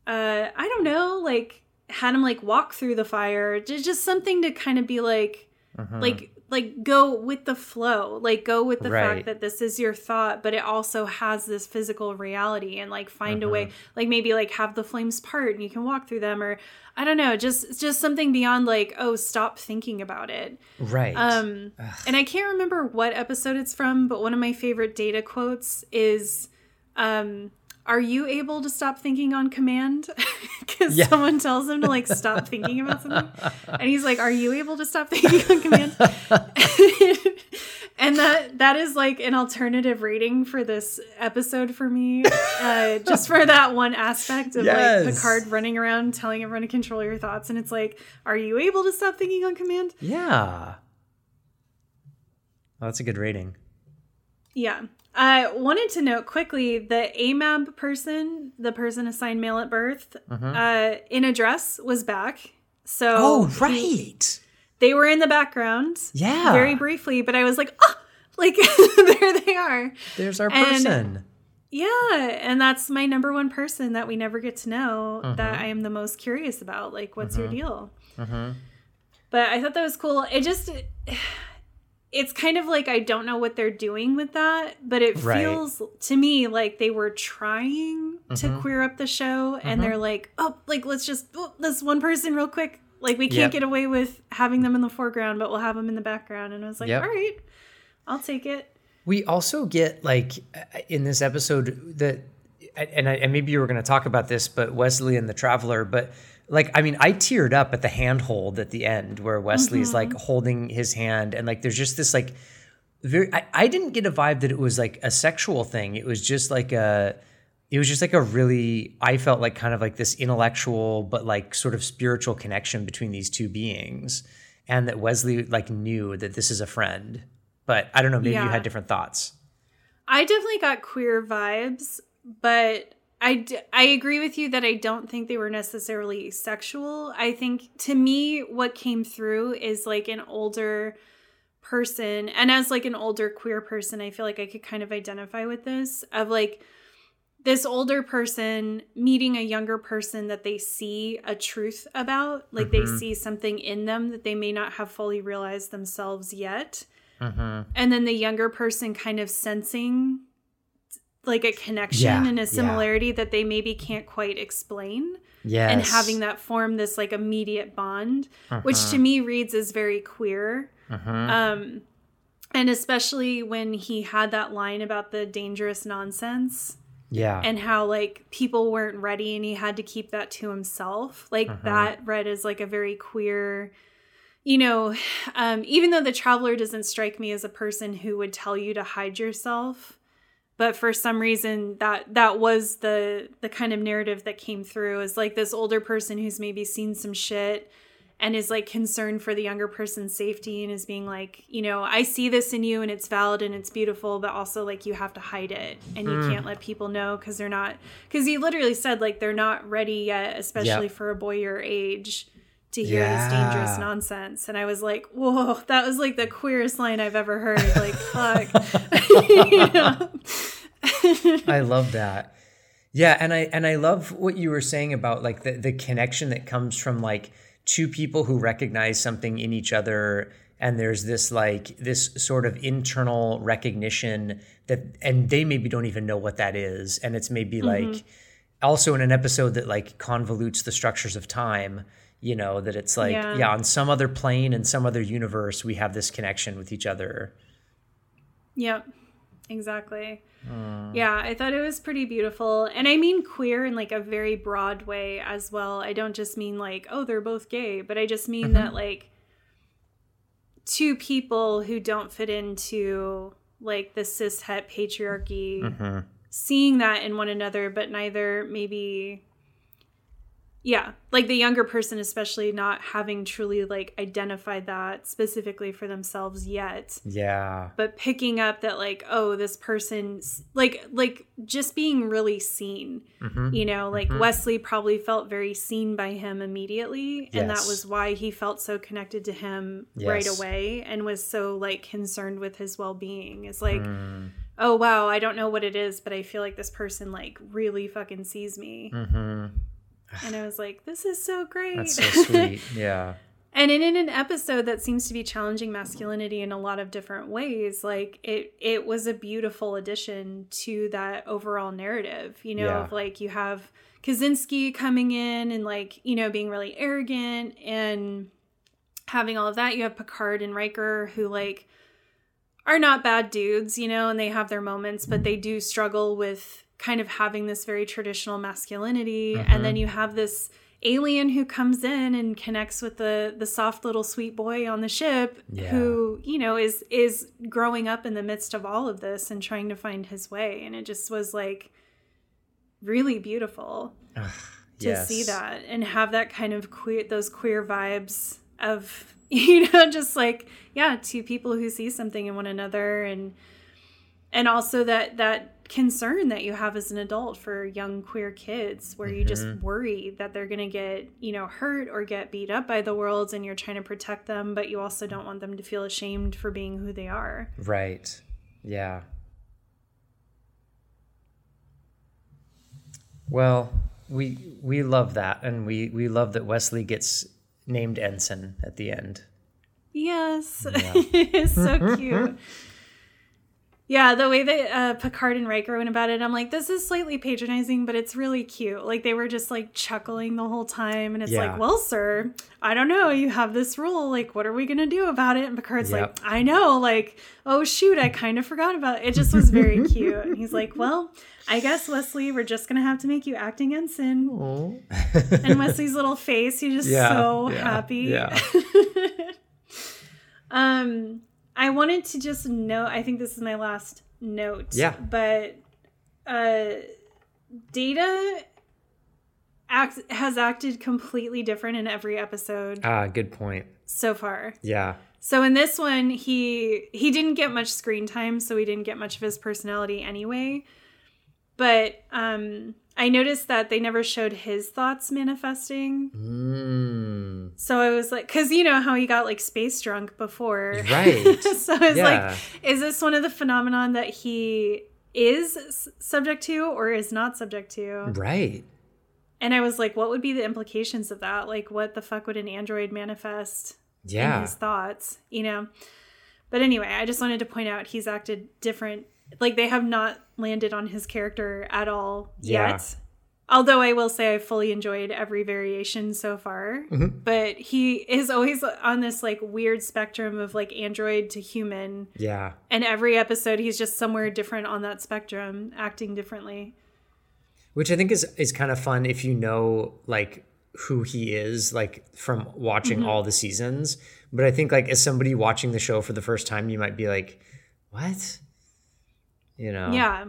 Uh, I don't know, like had him like walk through the fire, just something to kind of be like, mm-hmm. like, like go with the flow, like go with the right. fact that this is your thought, but it also has this physical reality, and like find mm-hmm. a way, like maybe like have the flames part and you can walk through them, or I don't know, just, just something beyond like, oh, stop thinking about it. Right. Um, Ugh. And I can't remember what episode it's from, but one of my favorite Data quotes is, um, are you able to stop thinking on command? Because yeah. someone tells him to like stop thinking about something. And he's like, are you able to stop thinking on command? And that that is like an alternative rating for this episode for me. Uh, just for that one aspect of yes. like Picard running around telling everyone to control your thoughts. And it's like, are you able to stop thinking on command? Yeah. Well, that's a good rating. Yeah. I uh, wanted to note quickly the A M A B person, the person assigned male at birth, mm-hmm. uh, in a dress was back. So oh, right. He, they were in the background. Yeah. Very briefly, but I was like, oh, like there they are. There's our and, person. Yeah. And that's my number one person that we never get to know mm-hmm. that I am the most curious about. Like, what's mm-hmm. your deal? Mm-hmm. But I thought that was cool. It just... It, it's kind of like I don't know what they're doing with that, but it right. feels to me like they were trying mm-hmm. to queer up the show, mm-hmm. and they're like, oh, like let's just oh, this one person real quick. Like we can't yep. get away with having them in the foreground, but we'll have them in the background. And I was like, yep. all right, I'll take it. We also get like in this episode that, and, I, and maybe you were going to talk about this, but Wesley and the Traveler, but like, I mean, I teared up at the handhold at the end where Wesley mm-hmm. is like holding his hand. And like, there's just this like very, I, I didn't get a vibe that it was like a sexual thing. It was just like a, it was just like a really, I felt like kind of like this intellectual, but like sort of spiritual connection between these two beings, and that Wesley like knew that this is a friend, but I don't know, maybe yeah. you had different thoughts. I definitely got queer vibes, but I, d- I agree with you that I don't think they were necessarily sexual. I think to me, what came through is like an older person. And as like an older queer person, I feel like I could kind of identify with this of like, this older person meeting a younger person that they see a truth about, like mm-hmm. they see something in them that they may not have fully realized themselves yet. Mm-hmm. And then the younger person kind of sensing like a connection yeah, and a similarity yeah. that they maybe can't quite explain. Yes. And having that form this like immediate bond, mm-hmm. which to me reads as very queer. Mm-hmm. Um, and especially when he had that line about the dangerous nonsense. Yeah. And how like people weren't ready and he had to keep that to himself. Like mm-hmm. that read as like a very queer, you know, um, even though the Traveler doesn't strike me as a person who would tell you to hide yourself. But for some reason that that was the the kind of narrative that came through, is like this older person who's maybe seen some shit and is like concerned for the younger person's safety and is being like, you know, I see this in you and it's valid and it's beautiful, but also like you have to hide it and you mm. can't let people know because they're not, because he literally said like they're not ready yet, especially yep. for a boy your age to hear yeah. this dangerous nonsense. And I was like, whoa, that was like the queerest line I've ever heard. Like, fuck. You know? I love that. Yeah. And I, and I love what you were saying about like the, the connection that comes from like, two people who recognize something in each other, and there's this like this sort of internal recognition that, and they maybe don't even know what that is, and it's maybe mm-hmm. like also in an episode that like convolutes the structures of time, you know, that it's like yeah, yeah on some other plane and some other universe we have this connection with each other. Yep, exactly. Mm. Yeah, I thought it was pretty beautiful. And I mean queer in like a very broad way as well. I don't just mean like, oh, they're both gay, but I just mean mm-hmm. that like two people who don't fit into like the cis het patriarchy, mm-hmm. seeing that in one another, but neither maybe, yeah, like the younger person especially not having truly like identified that specifically for themselves yet. Yeah. But picking up that like, oh, this person's like, like just being really seen, mm-hmm. you know, like mm-hmm. Wesley probably felt very seen by him immediately. Yes. And that was why he felt so connected to him yes. right away and was so like concerned with his well-being. It's like, mm. oh, wow, I don't know what it is, but I feel like this person like really fucking sees me. Mm-hmm. And I was like, this is so great. That's so sweet. Yeah. And in, in an episode that seems to be challenging masculinity in a lot of different ways, like it it was a beautiful addition to that overall narrative, you know, yeah. of like you have Kosinski coming in and like, you know, being really arrogant and having all of that. You have Picard and Riker who like are not bad dudes, you know, and they have their moments, but they do struggle with kind of having this very traditional masculinity. Mm-hmm. And then you have this alien who comes in and connects with the the soft little sweet boy on the ship yeah. who, you know, is is growing up in the midst of all of this and trying to find his way. And it just was like really beautiful Ugh, to yes. see that and have that kind of queer, those queer vibes of, you know, just like, yeah, two people who see something in one another. And, and also that, that, concern that you have as an adult for young queer kids where you mm-hmm. just worry that they're going to get, you know, hurt or get beat up by the world, and you're trying to protect them, but you also don't want them to feel ashamed for being who they are. Right. Yeah. Well, we we love that, and we we love that Wesley gets named ensign at the end. Yes. Yeah. It's so cute. Yeah, the way that uh, Picard and Riker went about it, I'm like, this is slightly patronizing, but it's really cute. Like, they were just, like, chuckling the whole time. And it's yeah. like, well, sir, I don't know. You have this rule. Like, what are we going to do about it? And Picard's yep. like, I know. Like, oh, shoot, I kind of forgot about it. It just was very cute. And he's like, well, I guess, Wesley, we're just going to have to make you acting ensign. Aww. And Wesley's little face, he's just yeah, so yeah, happy. Yeah. um. I wanted to just note, I think this is my last note, yeah. but uh, Data act, has acted completely different in every episode. Ah, good point. So far. Yeah. So in this one, he he didn't get much screen time, so he didn't get much of his personality anyway. But um, I noticed that they never showed his thoughts manifesting. Mm. So I was like, because you know how he got like space drunk before. Right. So I was yeah. like, is this one of the phenomenon that he is subject to or is not subject to? Right. And I was like, what would be the implications of that? Like, what the fuck would an android manifest yeah. in his thoughts, you know? But anyway, I just wanted to point out he's acted different. Like, they have not landed on his character at all yeah. yet. Although I will say I fully enjoyed every variation so far. Mm-hmm. But he is always on this, like, weird spectrum of, like, android to human. Yeah. And every episode he's just somewhere different on that spectrum, acting differently. Which I think is, is kind of fun if you know, like, who he is, like, from watching mm-hmm. all the seasons. But I think, like, as somebody watching the show for the first time, you might be like, what? You know. Yeah.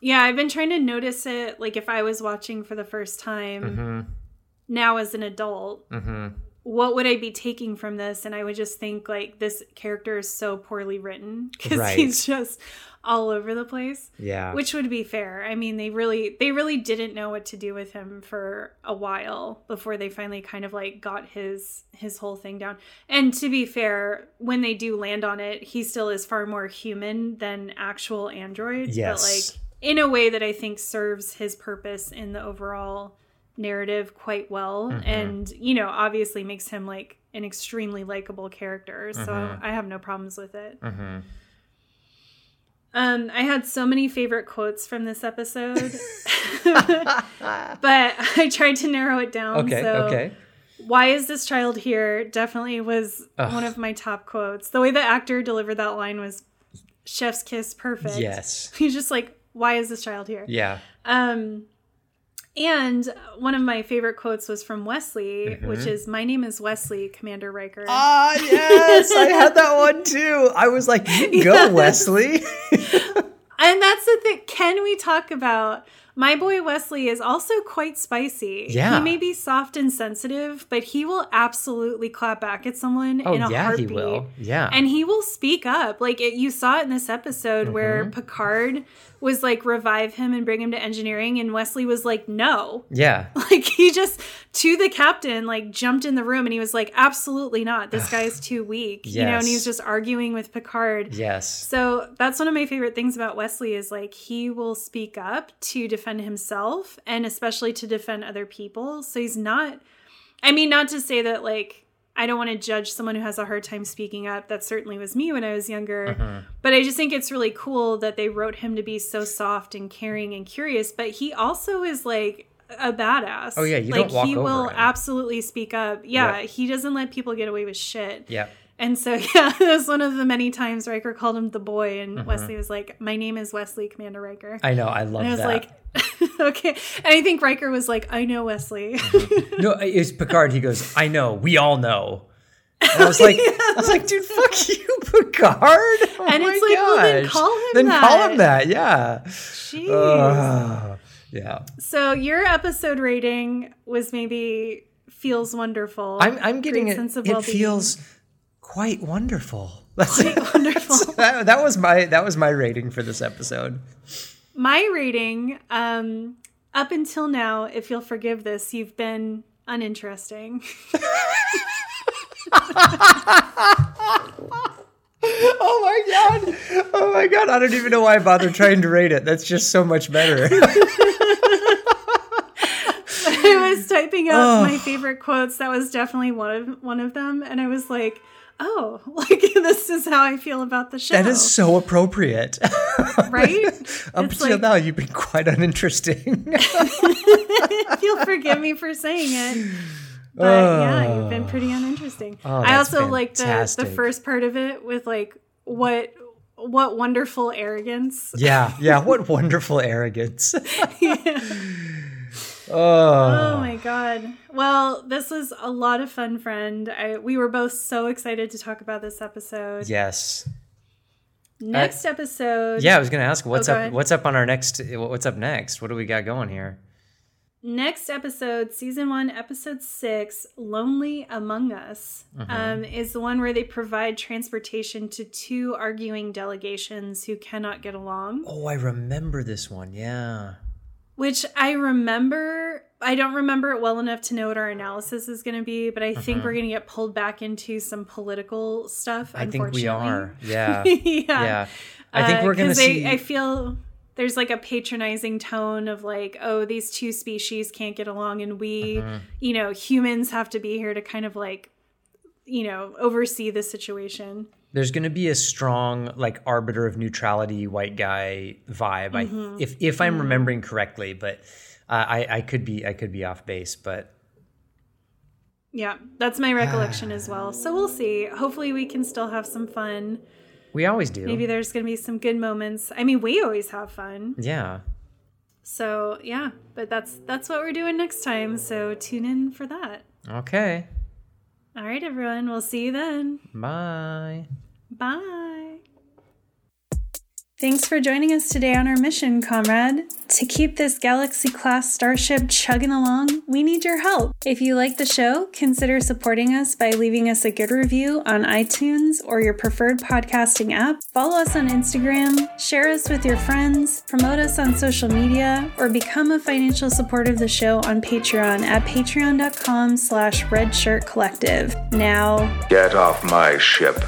Yeah, I've been trying to notice it, like, if I was watching for the first time mm-hmm. now as an adult, mm-hmm. what would I be taking from this? And I would just think, like, this character is so poorly written because right. he's just all over the place. Yeah. Which would be fair. I mean, they really they really didn't know what to do with him for a while before they finally kind of, like, got his his whole thing down. And to be fair, when they do land on it, he still is far more human than actual androids. Yes. But, like, in a way that I think serves his purpose in the overall narrative quite well. Mm-hmm. And, you know, obviously makes him, like, an extremely likable character. So mm-hmm. I have no problems with it. Mm-hmm. Um, I had so many favorite quotes from this episode, but I tried to narrow it down. Okay, so okay. Why is this child here? Definitely was Ugh. one of my top quotes. The way the actor delivered that line was chef's kiss perfect. Yes. He's just like, why is this child here? Yeah. Um, and one of my favorite quotes was from Wesley, mm-hmm. which is, my name is Wesley, Commander Riker. Ah, yes, I had that one too. I was like, you go, yes. Wesley. And that's the thing. Can we talk about, my boy Wesley is also quite spicy. Yeah. He may be soft and sensitive, but he will absolutely clap back at someone oh, in a yeah, heartbeat. Oh, yeah, he will. Yeah. And he will speak up. Like, it, you saw it in this episode mm-hmm. where Picard was like, revive him and bring him to engineering. And Wesley was like, no. Yeah. Like, he just, to the captain, like, jumped in the room and he was like, absolutely not. This guy's too weak. Yes. You know, and he was just arguing with Picard. Yes. So that's one of my favorite things about Wesley is, like, he will speak up to defend himself and especially to defend other people. So he's not, I mean, not to say that, like, I don't want to judge someone who has a hard time speaking up. That certainly was me when I was younger. Uh-huh. But I just think it's really cool that they wrote him to be so soft and caring and curious. But he also is, like, a badass. Oh, yeah. You like, don't walk he over will him. Absolutely speak up. Yeah, yeah. He doesn't let people get away with shit. Yeah. And so, yeah, that was one of the many times Riker called him the boy, and mm-hmm. Wesley was like, my name is Wesley, Commander Riker. I know, I love that. And I was that. like, okay. And I think Riker was like, I know, Wesley. Mm-hmm. No, it's Picard. He goes, I know, we all know. And I was like, yeah. I was like, dude, fuck you, Picard. Oh and it's like, gosh. well, then call him then that. Then call him that, yeah. Jeez. Uh, yeah. So your episode rating was maybe feels wonderful. I'm, I'm getting it. Sense of it well-being. Feels... Quite wonderful. That's, Quite wonderful. That, that was my that was my rating for this episode. My rating, um, up until now, if you'll forgive this, you've been uninteresting. Oh my god! Oh my god! I don't even know why I bothered trying to rate it. That's just so much better. I was typing out oh. my favorite quotes. That was definitely one of one of them, and I was like, oh, like this is how I feel about the show. That is so appropriate. Right? Up it's until like, now, you've been quite uninteresting. You'll forgive me for saying it. But oh, yeah, you've been pretty uninteresting. Oh, I also like the, the first part of it with like what what wonderful arrogance. Yeah, yeah, what wonderful arrogance. Yeah. Oh. Oh my God. Well, this was a lot of fun, friend. I, we were both so excited to talk about this episode. Yes. Next uh, episode. Yeah, I was going to ask what's oh, up what's up on our next what's up next? What do we got going here? Next episode, season one, episode six, Lonely Among Us, mm-hmm. um, is the one where they provide transportation to two arguing delegations who cannot get along. Oh, I remember this one. Yeah. Which I remember, I don't remember it well enough to know what our analysis is going to be, but I mm-hmm. think we're going to get pulled back into some political stuff, I unfortunately. think we are. Yeah. yeah. yeah. I think we're uh, going to see. I, I feel there's like a patronizing tone of like, oh, these two species can't get along and we, mm-hmm. you know, humans have to be here to kind of like, you know, oversee the situation. There's going to be a strong, like, arbiter of neutrality, white guy vibe. Mm-hmm. I, if if I'm remembering correctly, but uh, I I could be I could be off base, but yeah, that's my recollection as well. So we'll see. Hopefully, we can still have some fun. We always do. Maybe there's going to be some good moments. I mean, we always have fun. Yeah. So yeah, but that's that's what we're doing next time. So tune in for that. Okay. All right, everyone. We'll see you then. Bye. Bye. Thanks for joining us today on our mission, comrade. To keep this Galaxy-class starship chugging along, we need your help. If you like the show, consider supporting us by leaving us a good review on iTunes or your preferred podcasting app. Follow us on Instagram, share us with your friends, promote us on social media, or become a financial supporter of the show on Patreon at patreon dot com slash red shirt collective. Now, get off my ship.